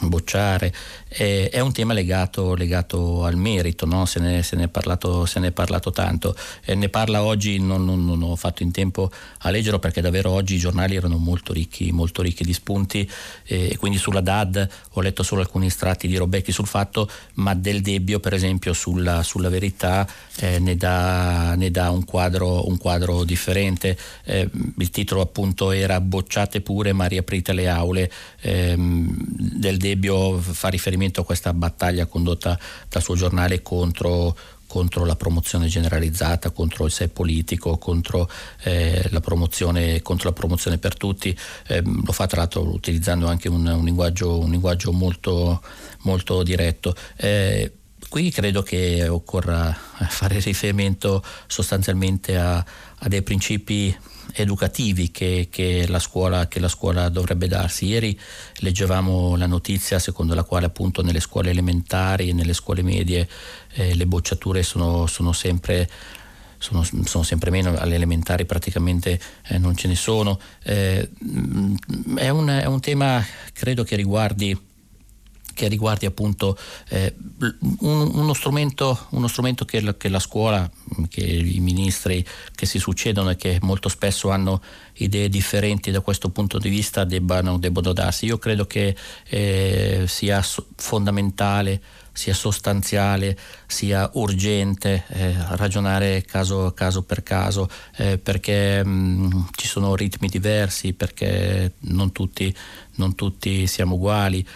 bocciare. Eh, è un tema legato, legato al merito, no? se, ne, se, ne è parlato, se ne è parlato tanto. Eh, ne parla oggi, non, non, non ho fatto in tempo a leggerlo perché davvero oggi i giornali erano molto ricchi, molto ricchi di spunti, e eh, quindi sulla D A D ho letto solo alcuni estratti di Robecchi sul Fatto, ma Del Debbio per esempio sulla, sulla Verità eh, ne dà, ne dà un, quadro, un quadro differente. Eh, il titolo appunto era "Bocciate pure ma riaprite le aule". Eh, Del Debbio fa riferimento a questa battaglia condotta dal suo giornale contro, contro la promozione generalizzata, contro il sé politico, contro, eh, la promozione, contro la promozione per tutti. Eh, lo fa tra l'altro utilizzando anche un, un linguaggio, un linguaggio molto, molto diretto. Eh, qui credo che occorra fare riferimento sostanzialmente a, a dei principi educativi che, che, la scuola, che la scuola dovrebbe darsi. Ieri leggevamo la notizia secondo la quale appunto nelle scuole elementari e nelle scuole medie eh, le bocciature sono, sono sempre Sono, sono sempre meno, alle elementari praticamente eh, non ce ne sono. Eh, è, un, è un tema credo che riguardi che riguardi appunto eh, un, uno strumento, uno strumento che la, che la scuola, che i ministri che si succedono e che molto spesso hanno idee differenti da questo punto di vista debbano, debbano darsi. Io credo che eh, sia fondamentale, sia sostanziale, sia urgente eh, ragionare caso, caso per caso, eh, perché mh, ci sono ritmi diversi, perché non tutti, non tutti siamo uguali.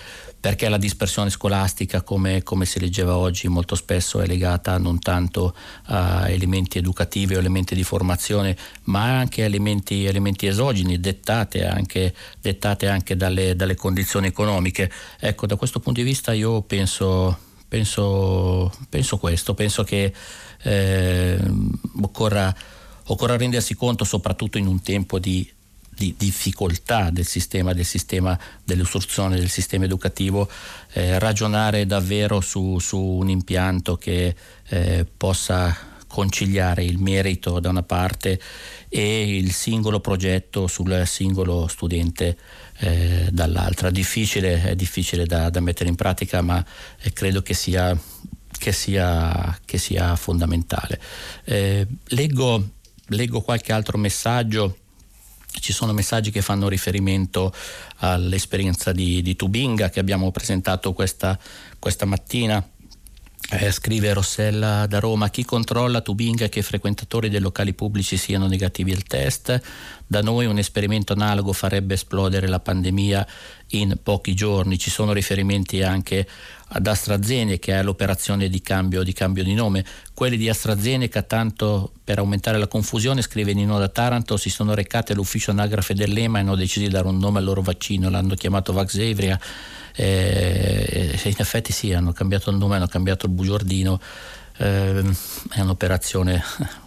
perché la dispersione scolastica, come, come si leggeva oggi, molto spesso è legata non tanto a elementi educativi o elementi di formazione, ma anche a elementi, elementi esogeni, dettate anche, dettate anche dalle, dalle condizioni economiche. Ecco, da questo punto di vista io penso, penso, penso questo, penso che eh, occorra, occorra rendersi conto, soprattutto in un tempo di di difficoltà del sistema, del sistema dell'istruzione, del sistema educativo, eh, ragionare davvero su, su un impianto che eh, possa conciliare il merito da una parte e il singolo progetto sul singolo studente eh, dall'altra. Difficile, è difficile da, da mettere in pratica, ma eh, credo che sia, che sia, che sia fondamentale. Eh, leggo, leggo qualche altro messaggio. Ci sono messaggi che fanno riferimento all'esperienza di, di Tübinga che abbiamo presentato questa, questa mattina. Eh, scrive Rossella da Roma: chi controlla Tübinga che i frequentatori dei locali pubblici siano negativi al test? Da noi un esperimento analogo farebbe esplodere la pandemia in pochi giorni. Ci sono riferimenti anche ad AstraZeneca, che è l'operazione di cambio, di cambio di nome. Quelli di AstraZeneca, tanto per aumentare la confusione, scrive Nino da Taranto, si sono recati all'ufficio anagrafe dell'EMA e hanno deciso di dare un nome al loro vaccino, l'hanno chiamato Vaxzevria. Eh, in effetti sì, hanno cambiato il nome, hanno cambiato il bugiardino. Eh, è un'operazione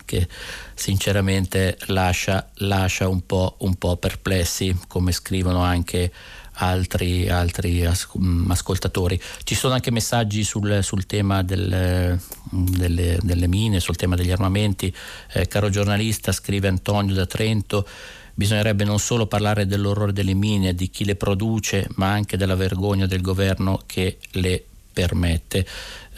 che sinceramente lascia, lascia un po', un po' perplessi, come scrivono anche altri, altri ascoltatori. Ci sono anche messaggi sul, sul tema del, delle, delle mine, sul tema degli armamenti. Eh, caro giornalista, scrive Antonio da Trento, bisognerebbe non solo parlare dell'orrore delle mine, di chi le produce, ma anche della vergogna del governo che le permette.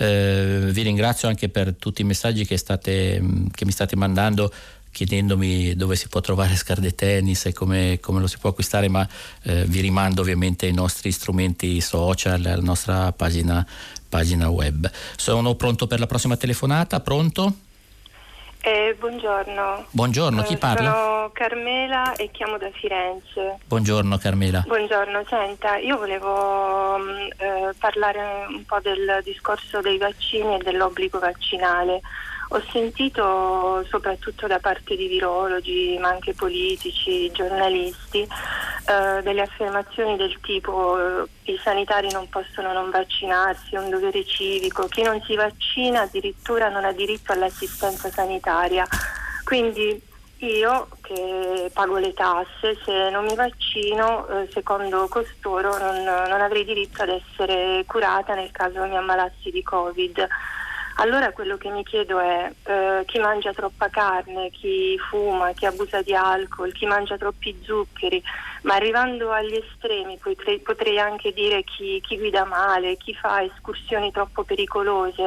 Eh, vi ringrazio anche per tutti i messaggi che, state, che mi state mandando, chiedendomi dove si può trovare Scarde Tennis e come, come lo si può acquistare, ma eh, vi rimando ovviamente ai nostri strumenti social, alla nostra pagina, pagina web. Sono pronto per la prossima telefonata. Pronto? Eh, buongiorno. Buongiorno, chi parla? Sono Carmela e chiamo da Firenze. Buongiorno Carmela. Buongiorno, senta, io volevo eh, parlare un po' del discorso dei vaccini e dell'obbligo vaccinale. Ho sentito soprattutto da parte di virologi, ma anche politici, giornalisti, eh, delle affermazioni del tipo eh, i sanitari non possono non vaccinarsi, è un dovere civico, chi non si vaccina addirittura non ha diritto all'assistenza sanitaria. Quindi io che pago le tasse, se non mi vaccino, eh, secondo costoro non, non avrei diritto ad essere curata nel caso mi ammalassi di Covid. Allora quello che mi chiedo è eh, chi mangia troppa carne, chi fuma, chi abusa di alcol, chi mangia troppi zuccheri, ma arrivando agli estremi potrei, potrei anche dire chi, chi guida male, chi fa escursioni troppo pericolose,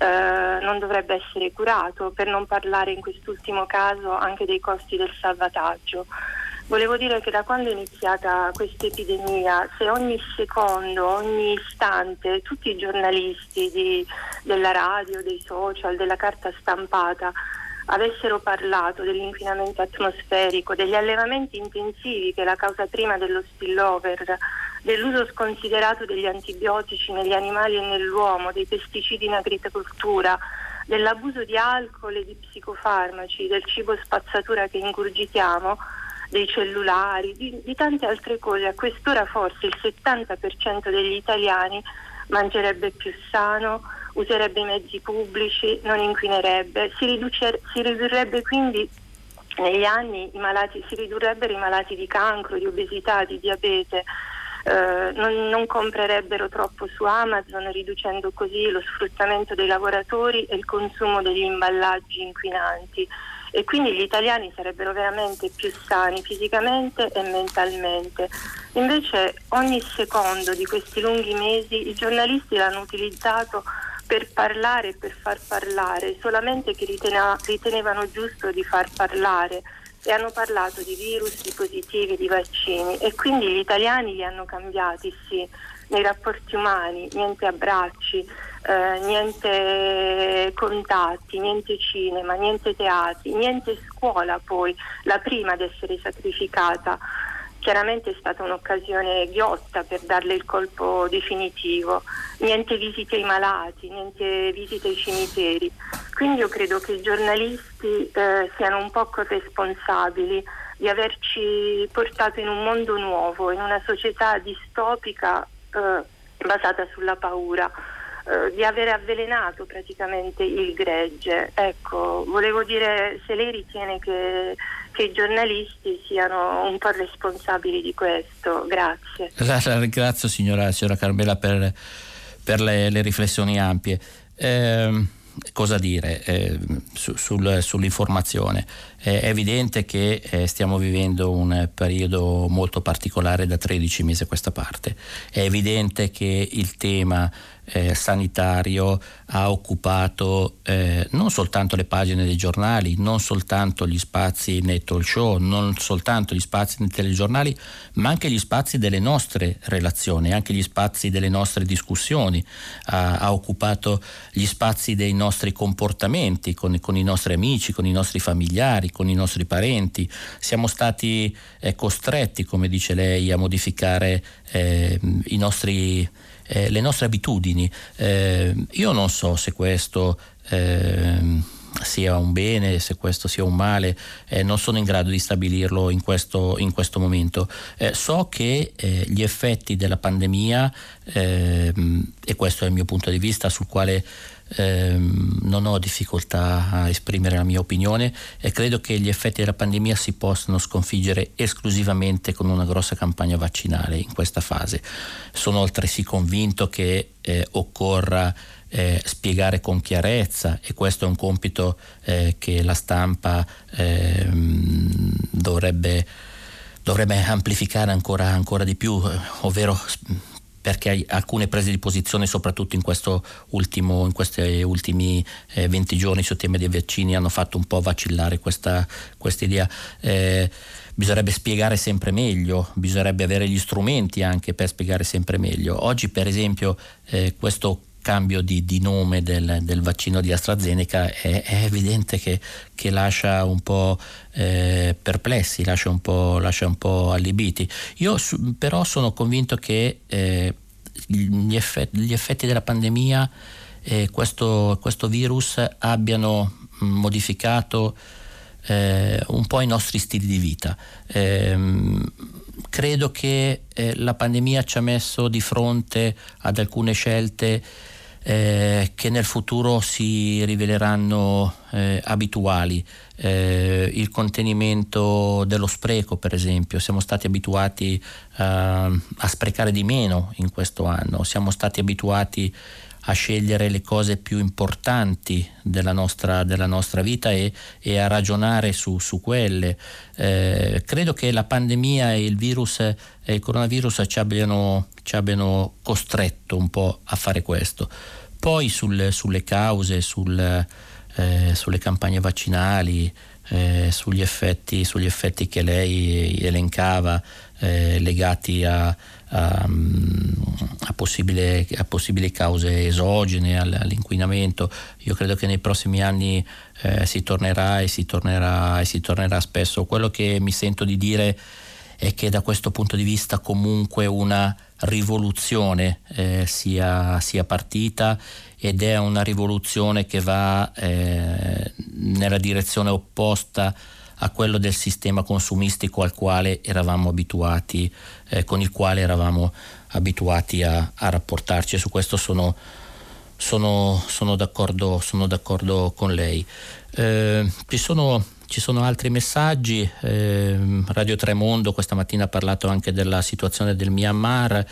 eh, non dovrebbe essere curato, per non parlare in quest'ultimo caso anche dei costi del salvataggio. Volevo dire che da quando è iniziata questa epidemia, se ogni secondo, ogni istante, tutti i giornalisti di, della radio, dei social, della carta stampata avessero parlato dell'inquinamento atmosferico, degli allevamenti intensivi che è la causa prima dello spillover, dell'uso sconsiderato degli antibiotici negli animali e nell'uomo, dei pesticidi in agricoltura, dell'abuso di alcol e di psicofarmaci, del cibo spazzatura che ingurgitiamo, dei cellulari, di, di tante altre cose, a quest'ora forse il settanta per cento degli italiani mangerebbe più sano, userebbe i mezzi pubblici, non inquinerebbe, si, riduce, si ridurrebbe quindi negli anni i malati, si ridurrebbero i malati di cancro, di obesità, di diabete, eh, non, non comprerebbero troppo su Amazon, riducendo così lo sfruttamento dei lavoratori e il consumo degli imballaggi inquinanti. E quindi gli italiani sarebbero veramente più sani fisicamente e mentalmente. Invece ogni secondo di questi lunghi mesi i giornalisti l'hanno utilizzato per parlare e per far parlare, solamente che ritena- ritenevano giusto di far parlare, e hanno parlato di virus, di positivi, di vaccini, e quindi gli italiani li hanno cambiati, sì, nei rapporti umani, niente abbracci, eh, niente contatti, niente cinema, niente teatri, niente scuola poi, la prima ad essere sacrificata. chiaramente è stata un'occasione ghiotta per darle il colpo definitivo, niente visite ai malati, niente visite ai cimiteri. Quindi io credo che i giornalisti eh, siano un po' corresponsabili di averci portato in un mondo nuovo, in una società distopica eh, basata sulla paura, eh, di aver avvelenato praticamente il gregge. Ecco, volevo dire se lei ritiene che, che i giornalisti siano un po' responsabili di questo. Grazie. La, la ringrazio signora, signora Carmela per, per le, le riflessioni ampie. Eh, cosa dire eh, su, sul, sull'informazione? Eh, è evidente che eh, stiamo vivendo un periodo molto particolare da tredici mesi a questa parte. È evidente che il tema eh, sanitario ha occupato eh, non soltanto le pagine dei giornali, non soltanto gli spazi nei talk show, non soltanto gli spazi nei telegiornali, ma anche gli spazi delle nostre relazioni, anche gli spazi delle nostre discussioni, ha, ha occupato gli spazi dei nostri comportamenti con, con i nostri amici, con i nostri familiari, con i nostri parenti. Siamo stati eh, costretti, come dice lei, a modificare eh, i nostri Eh, le nostre abitudini. Eh, io non so se questo eh, sia un bene, se questo sia un male, eh, non sono in grado di stabilirlo in questo, in questo momento. Eh, so che eh, gli effetti della pandemia, eh, e questo è il mio punto di vista sul quale eh, non ho difficoltà a esprimere la mia opinione, e credo che gli effetti della pandemia si possano sconfiggere esclusivamente con una grossa campagna vaccinale in questa fase. Sono altresì convinto che eh, occorra Eh, spiegare con chiarezza, e questo è un compito eh, che la stampa eh, dovrebbe, dovrebbe amplificare ancora, ancora di più, eh, ovvero perché alcune prese di posizione, soprattutto in questo ultimo, in questi ultimi eh, venti giorni sul tema dei vaccini, hanno fatto un po' vacillare questa idea. Eh, bisognerebbe spiegare sempre meglio, bisognerebbe avere gli strumenti anche per spiegare sempre meglio. Oggi, per esempio, eh, questo cambio di, di nome del, del vaccino di AstraZeneca è, è evidente che, che lascia un po' eh, perplessi, lascia un po', lascia un po' allibiti. Io su, però sono convinto che eh, gli, effetti, gli effetti della pandemia, eh, questo, questo virus, abbiano modificato eh, un po' i nostri stili di vita. Eh, credo che eh, la pandemia ci ha messo di fronte ad alcune scelte Eh, che nel futuro si riveleranno eh, abituali. Eh, il contenimento dello spreco, per esempio, siamo stati abituati eh, a sprecare di meno in questo anno, siamo stati abituati a scegliere le cose più importanti della nostra, della nostra vita e, e a ragionare su, su quelle. Eh, credo che la pandemia e il virus e il coronavirus ci abbiano, ci abbiano costretto un po' a fare questo. Poi sul, sulle cause, sul, eh, sulle campagne vaccinali, eh, sugli effetti, sugli effetti che lei elencava, eh, legati a A, a, possibile, a possibili cause esogene, all'inquinamento. Io credo che nei prossimi anni eh, si tornerà e si tornerà e si tornerà spesso. Quello che mi sento di dire è che da questo punto di vista comunque una rivoluzione eh, sia, sia partita, ed è una rivoluzione che va eh, nella direzione opposta a quello del sistema consumistico al quale eravamo abituati, eh, con il quale eravamo abituati a, a rapportarci. Su questo sono, sono, sono, d'accordo, sono d'accordo con lei. Eh, ci sono, ci sono altri messaggi. Eh, Radio Tremondo questa mattina ha parlato anche della situazione del Myanmar.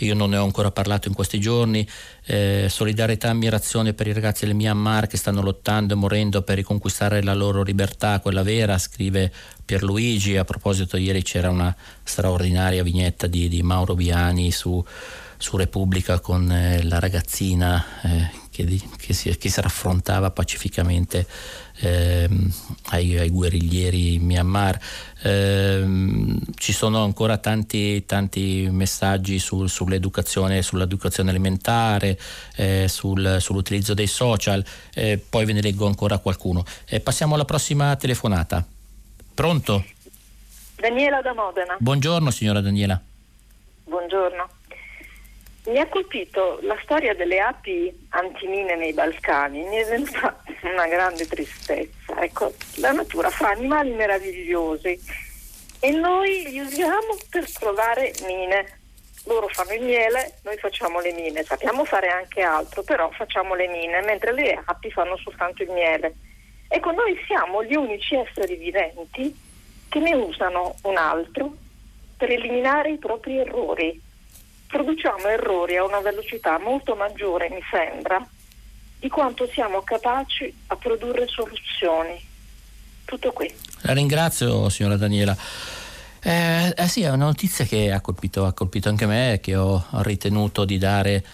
Io non ne ho ancora parlato in questi giorni. Eh, solidarietà e ammirazione per i ragazzi del Myanmar che stanno lottando e morendo per riconquistare la loro libertà, quella vera, scrive Pierluigi. A proposito, ieri c'era una straordinaria vignetta di, di Mauro Biani su, su Repubblica con eh, la ragazzina eh, che, che, si, che si raffrontava pacificamente eh, ai, ai guerriglieri in Myanmar. Eh, ci sono ancora tanti tanti messaggi su, sull'educazione sull'educazione alimentare, eh, sul, sull'utilizzo dei social, eh, poi ve ne leggo ancora qualcuno. Eh, passiamo alla prossima telefonata. Pronto? Daniela da Modena. Buongiorno signora Daniela. Buongiorno. Mi ha colpito la storia delle api antimine nei Balcani, mi è venuta una grande tristezza. Ecco, la natura fa animali meravigliosi e noi li usiamo per trovare mine. Loro fanno il miele, noi facciamo le mine. Sappiamo fare anche altro, però facciamo le mine, mentre le api fanno soltanto il miele. Ecco, noi siamo gli unici esseri viventi che ne usano un altro per eliminare i propri errori. Produciamo errori a una velocità molto maggiore, mi sembra, di quanto siamo capaci a produrre soluzioni. Tutto qui. La ringrazio signora Daniela. Eh, eh sì, è una notizia che ha colpito, ha colpito anche me, che ho ritenuto di dare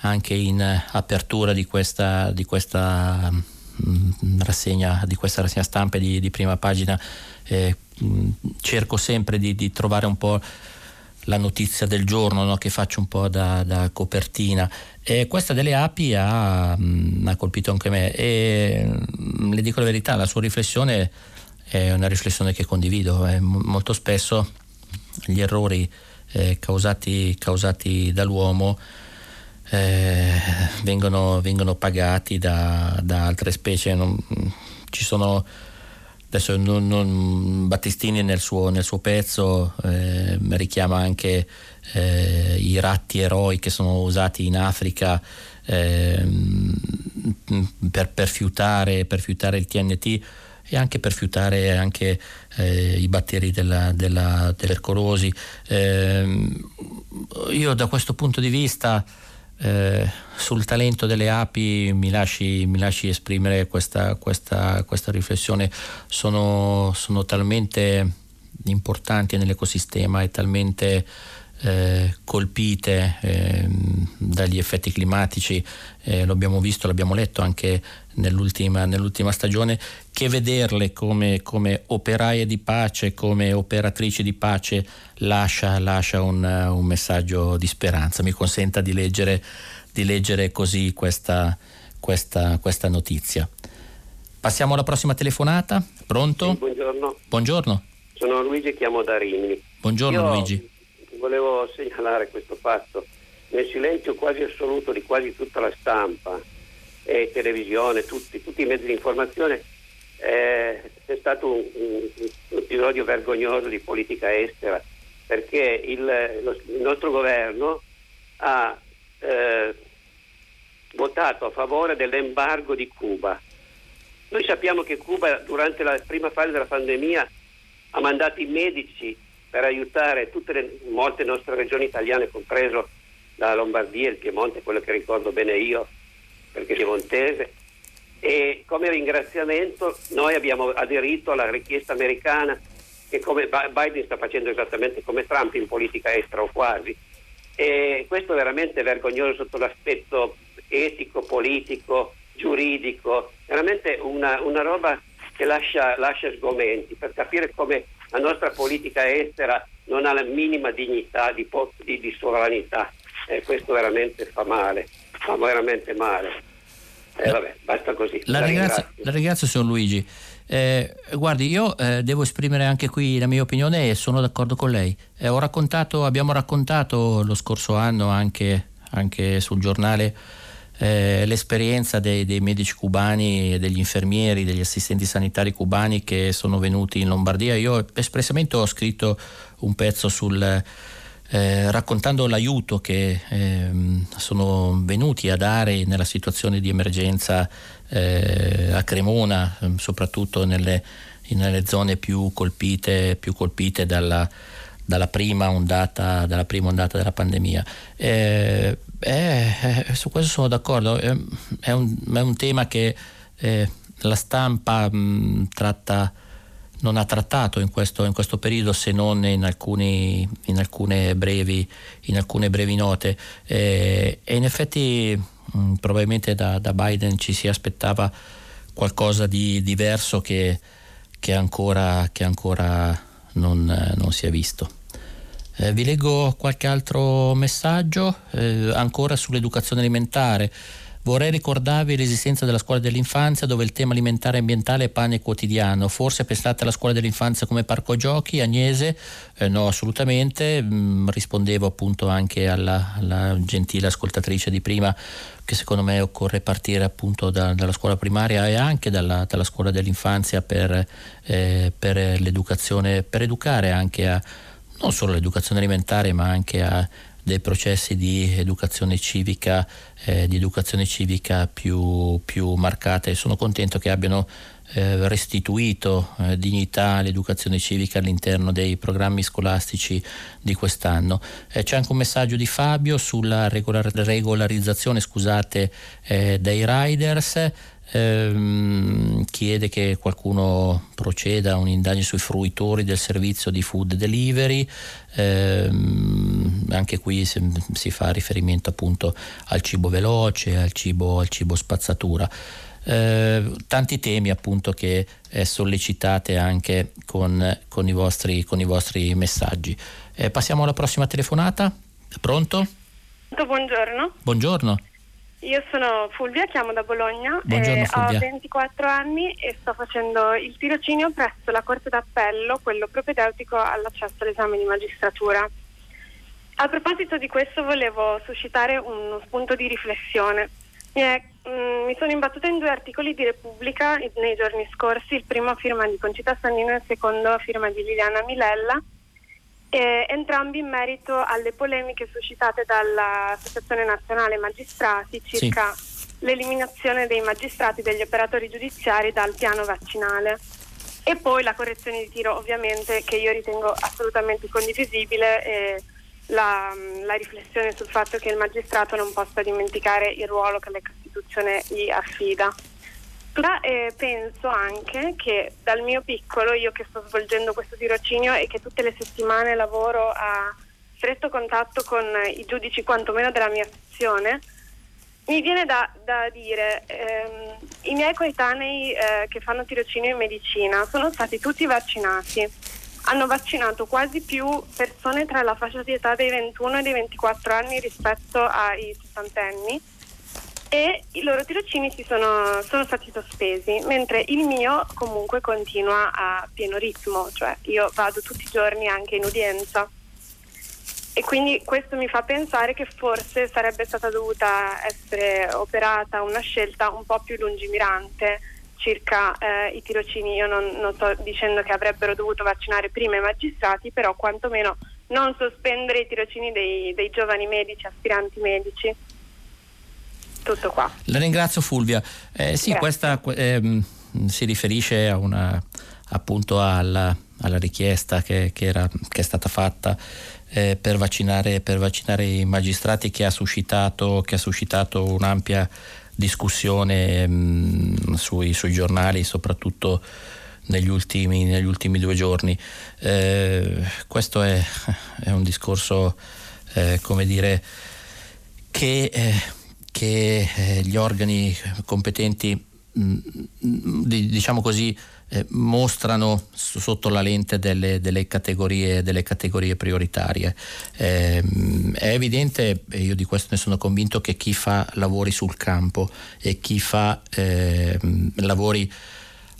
anche in apertura di questa di questa mh, rassegna di questa rassegna stampa di, di prima pagina. Eh, mh, cerco sempre di, di trovare un po' la notizia del giorno, no? Che faccio un po' da, da copertina. E questa delle api ha, mh, ha colpito anche me e mh, le dico la verità, la sua riflessione è una riflessione che condivido. Eh, molto spesso gli errori eh, causati, causati dall'uomo eh, vengono, vengono pagati da, da altre specie. Non, ci sono adesso non, non, Battistini nel suo, nel suo pezzo eh, richiama anche eh, i ratti eroi che sono usati in Africa eh, per, per, fiutare, per fiutare il T N T e anche per fiutare anche eh, i batteri della, della, dell'ercorosi. Eh, io da questo punto di vista eh, sul talento delle api mi lasci, mi lasci esprimere questa, questa, questa riflessione. Sono, sono talmente importanti nell'ecosistema e talmente eh, colpite eh, dagli effetti climatici, eh, lo abbiamo visto, l'abbiamo letto anche nell'ultima, nell'ultima stagione, che vederle come, come operaie di pace, come operatrici di pace lascia, lascia un, un messaggio di speranza. Mi consenta di leggere, di leggere così questa, questa, questa notizia. Passiamo alla prossima telefonata. Pronto? Sì, buongiorno. Buongiorno. Sono Luigi, chiamo da Rimini. Buongiorno. Io Luigi, volevo segnalare questo fatto. Nel silenzio quasi assoluto di quasi tutta la stampa e televisione, tutti, tutti i mezzi di informazione, eh, c'è stato un, un, un episodio vergognoso di politica estera, perché il, lo, il nostro governo ha eh, votato a favore dell'embargo di Cuba. Noi sappiamo che Cuba durante la prima fase della pandemia ha mandato i medici per aiutare tutte le molte nostre regioni italiane, compreso la Lombardia, il Piemonte, quello che ricordo bene io, perché piemontese, e come ringraziamento noi abbiamo aderito alla richiesta americana, che come Biden sta facendo esattamente come Trump in politica estera, o quasi. E questo è veramente vergognoso sotto l'aspetto etico, politico, giuridico, veramente una, una roba che lascia, lascia sgomenti, per capire come la nostra politica estera non ha la minima dignità di, di, di sovranità, e questo veramente fa male. Fa veramente male. Eh, vabbè, basta così. La, la, ringrazio, ringrazio. la ringrazio signor Luigi. Eh, guardi, io eh, devo esprimere anche qui la mia opinione e sono d'accordo con lei. Eh, ho raccontato, abbiamo raccontato lo scorso anno anche, anche sul giornale eh, l'esperienza dei, dei medici cubani, degli infermieri, degli assistenti sanitari cubani che sono venuti in Lombardia. Io espressamente ho scritto un pezzo sul Eh, raccontando l'aiuto che ehm, sono venuti a dare nella situazione di emergenza eh, a Cremona, soprattutto nelle, nelle zone più colpite, più colpite dalla, dalla, prima ondata, dalla prima ondata della pandemia. Eh, eh, eh, su questo sono d'accordo, eh, è, un, è un tema che eh, la stampa mh, tratta non ha trattato in questo, in questo periodo, se non in, alcuni, in, alcune, brevi, in alcune brevi note. Eh, e in effetti mh, probabilmente da, da Biden ci si aspettava qualcosa di diverso che, che ancora, che ancora non, non si è visto. Eh, vi leggo qualche altro messaggio, eh, ancora sull'educazione alimentare. Vorrei ricordarvi l'esistenza della scuola dell'infanzia, dove il tema alimentare e ambientale è pane quotidiano. Forse pensate alla scuola dell'infanzia come parco giochi? Agnese, eh, no, assolutamente. Mm, rispondevo appunto anche alla, alla gentile ascoltatrice di prima, che secondo me occorre partire appunto da, dalla scuola primaria e anche dalla, dalla scuola dell'infanzia per, eh, per l'educazione, per educare anche a non solo l'educazione alimentare, ma anche a dei processi di educazione civica, eh, di educazione civica più, più marcata, e sono contento che abbiano eh, restituito eh, dignità all'educazione civica all'interno dei programmi scolastici di quest'anno. Eh, c'è anche un messaggio di Fabio sulla regolar- regolarizzazione scusate, eh, dei riders. Ehm, chiede che qualcuno proceda a un'indagine sui fruitori del servizio di food delivery. Ehm, anche qui si, si fa riferimento appunto al cibo veloce, al cibo, al cibo spazzatura. Ehm, tanti temi appunto che eh, sollecitate anche con, con, i vostri, con i vostri messaggi. Eh, passiamo alla prossima telefonata. Pronto? Buongiorno. Buongiorno. Io sono Fulvia, chiamo da Bologna, eh, ho ventiquattro anni e sto facendo il tirocinio presso la Corte d'Appello, quello propedeutico all'accesso all'esame di magistratura. A proposito di questo volevo suscitare uno spunto di riflessione. Mi, è, mh, mi sono imbattuta in due articoli di Repubblica nei giorni scorsi, il primo a firma di Concita Sannino e il secondo a firma di Liliana Milella, Eh, entrambi in merito alle polemiche suscitate dall'Associazione Nazionale Magistrati circa sì. l'eliminazione dei magistrati e degli operatori giudiziari dal piano vaccinale, e poi la correzione di tiro, ovviamente, che io ritengo assolutamente condivisibile, eh, la, la riflessione sul fatto che il magistrato non possa dimenticare il ruolo che la Costituzione gli affida. Eh, penso anche che dal mio piccolo, io che sto svolgendo questo tirocinio e che tutte le settimane lavoro a stretto contatto con i giudici quantomeno della mia sezione, mi viene da, da dire ehm, i miei coetanei eh, che fanno tirocinio in medicina sono stati tutti vaccinati, hanno vaccinato quasi più persone tra la fascia di età dei ventuno e dei ventiquattro anni rispetto ai sessantenni, e i loro tirocini si sono, sono stati sospesi, mentre il mio comunque continua a pieno ritmo, cioè io vado tutti i giorni anche in udienza, e quindi questo mi fa pensare che forse sarebbe stata dovuta essere operata una scelta un po' più lungimirante circa eh, i tirocini. Io non, non sto dicendo che avrebbero dovuto vaccinare prima i magistrati, però quantomeno non sospendere i tirocini dei, dei giovani medici, aspiranti medici. Tutto qua. La ringrazio, Fulvia. Eh, sì, Grazie. Questa eh, si riferisce a una, appunto alla, alla richiesta che, che, era, che è stata fatta eh, per, vaccinare, per vaccinare i magistrati, che ha suscitato, che ha suscitato un'ampia discussione mh, sui, sui giornali, soprattutto negli ultimi, negli ultimi due giorni. Eh, questo è, è un discorso, eh, come dire, che... Eh, che eh, gli organi competenti mh, di, diciamo così eh, mostrano s- sotto la lente delle, delle, categorie, delle categorie prioritarie. Eh, è evidente, e io di questo ne sono convinto, che chi fa lavori sul campo e chi fa eh, lavori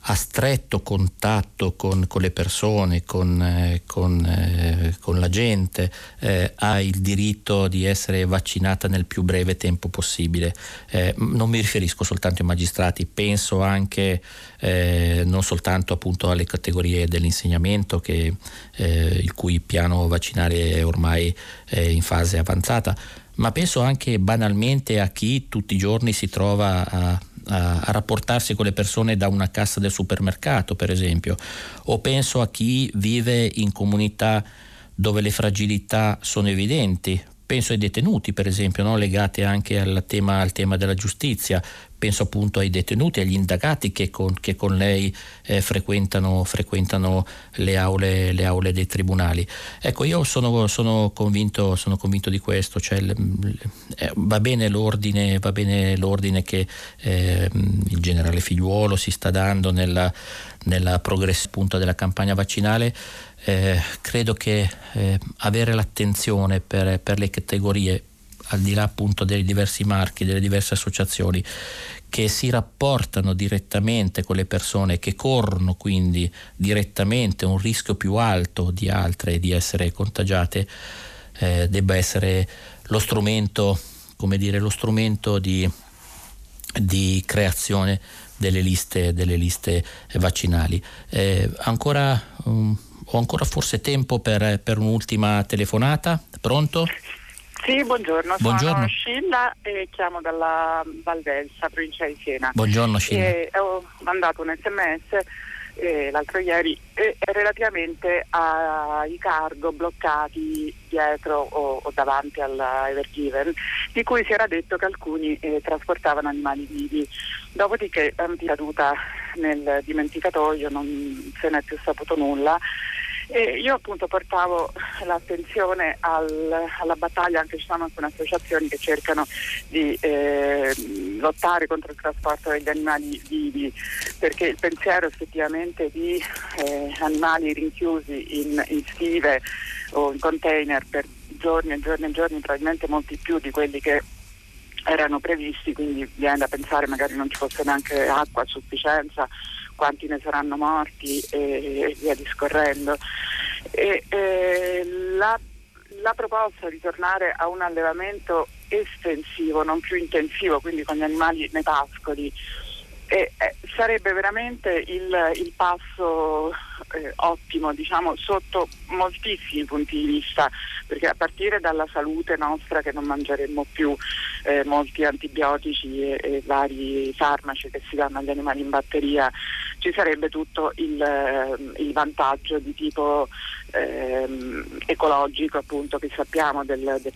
a stretto contatto con, con le persone, con, eh, con, eh, con la gente, eh, ha il diritto di essere vaccinata nel più breve tempo possibile. Eh, non mi riferisco soltanto ai magistrati, penso anche eh, non soltanto appunto alle categorie dell'insegnamento, che, eh, il cui piano vaccinale è ormai eh, in fase avanzata, ma penso anche banalmente a chi tutti i giorni si trova a A, a rapportarsi con le persone da una cassa del supermercato, per esempio, o penso a chi vive in comunità dove le fragilità sono evidenti, penso ai detenuti, per esempio, no? Legate anche al tema, al tema della giustizia, penso appunto ai detenuti, agli indagati che con, che con lei eh, frequentano, frequentano le aule, le aule dei tribunali. Ecco, io sono, sono, convinto, sono convinto di questo, cioè, eh, va bene l'ordine, va bene l'ordine che eh, il generale Figliuolo si sta dando nella, nella progressione appunto della campagna vaccinale. Eh, credo che eh, avere l'attenzione per, per le categorie al di là appunto dei diversi marchi, delle diverse associazioni che si rapportano direttamente con le persone, che corrono quindi direttamente un rischio più alto di altre di essere contagiate, eh, debba essere lo strumento, come dire, lo strumento di, di creazione delle liste, delle liste vaccinali. Eh, ancora um, ho ancora forse tempo per, per un'ultima telefonata. Pronto? Sì, buongiorno, buongiorno. Sono Scilla e chiamo dalla Valdelsa, provincia di Siena. Buongiorno Scilla. E ho mandato un sms eh, l'altro ieri eh, relativamente ai cargo bloccati dietro o, o davanti alla Ever Given, di cui si era detto che alcuni eh, trasportavano animali vivi. Dopodiché l'hanno caduta nel dimenticatoio, non se n'è più saputo nulla. E io appunto portavo l'attenzione al, alla battaglia, anche ci sono alcune associazioni che cercano di eh, lottare contro il trasporto degli animali vivi, perché il pensiero effettivamente di eh, animali rinchiusi in, in stive o in container per giorni e giorni e giorni, probabilmente molti più di quelli che erano previsti, quindi viene da pensare magari non ci fosse neanche acqua a sufficienza, quanti ne saranno morti e via discorrendo. E, e la, la proposta di tornare a un allevamento estensivo, non più intensivo, quindi con gli animali nei pascoli, e, e, sarebbe veramente il, il passo eh, ottimo, diciamo, sotto moltissimi punti di vista, perché a partire dalla salute nostra, che non mangeremmo più eh, molti antibiotici e, e vari farmaci che si danno agli animali in batteria, ci sarebbe tutto il, il vantaggio di tipo ehm, ecologico, appunto, che sappiamo del, del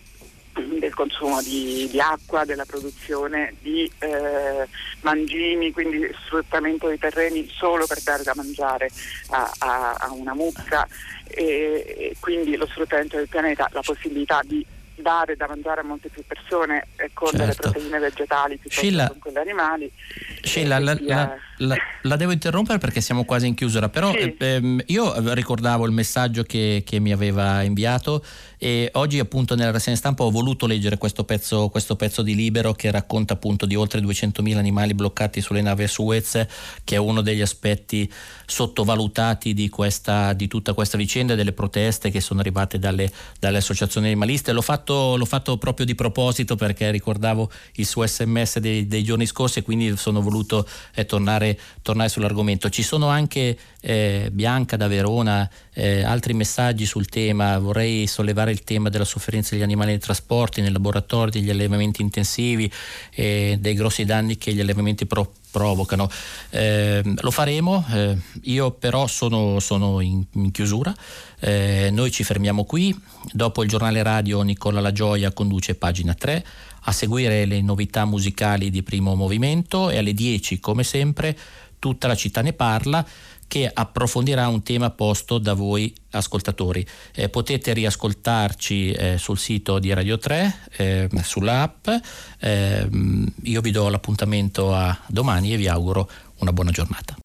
del consumo di, di acqua, della produzione di eh, mangimi, quindi sfruttamento dei terreni solo per dare da mangiare a, a, a una mucca, e, e quindi lo sfruttamento del pianeta, la possibilità di dare da mangiare a molte più persone con certo. le proteine vegetali piuttosto Scilla, che con quelle animali. Scilla, la, via... la, la, la devo interrompere perché siamo quasi in chiusura, però sì. ehm, io ricordavo il messaggio che, che mi aveva inviato, e oggi appunto nella rassegna stampa ho voluto leggere questo pezzo, questo pezzo di Libero che racconta appunto di oltre duecentomila animali bloccati sulle navi a Suez, che è uno degli aspetti sottovalutati di, questa, di tutta questa vicenda e delle proteste che sono arrivate dalle, dalle associazioni animaliste. L'ho fatto L'ho fatto proprio di proposito perché ricordavo il suo sms dei, dei giorni scorsi, e quindi sono voluto eh, tornare, tornare sull'argomento. Ci sono anche eh, Bianca da Verona, eh, altri messaggi sul tema. Vorrei sollevare il tema della sofferenza degli animali nei trasporti, nei laboratori, degli allevamenti intensivi e eh, dei grossi danni che gli allevamenti pro- provocano. Eh, lo faremo, eh, io però sono, sono in, in chiusura. Eh, noi ci fermiamo qui. Dopo il giornale radio Nicola La Gioia conduce Pagina tre, a seguire le novità musicali di Primo Movimento, e alle dieci come sempre Tutta la città ne parla, che approfondirà un tema posto da voi ascoltatori. Eh, potete riascoltarci eh, sul sito di Radio tre, eh, sull'app. Eh, io vi do l'appuntamento a domani e vi auguro una buona giornata.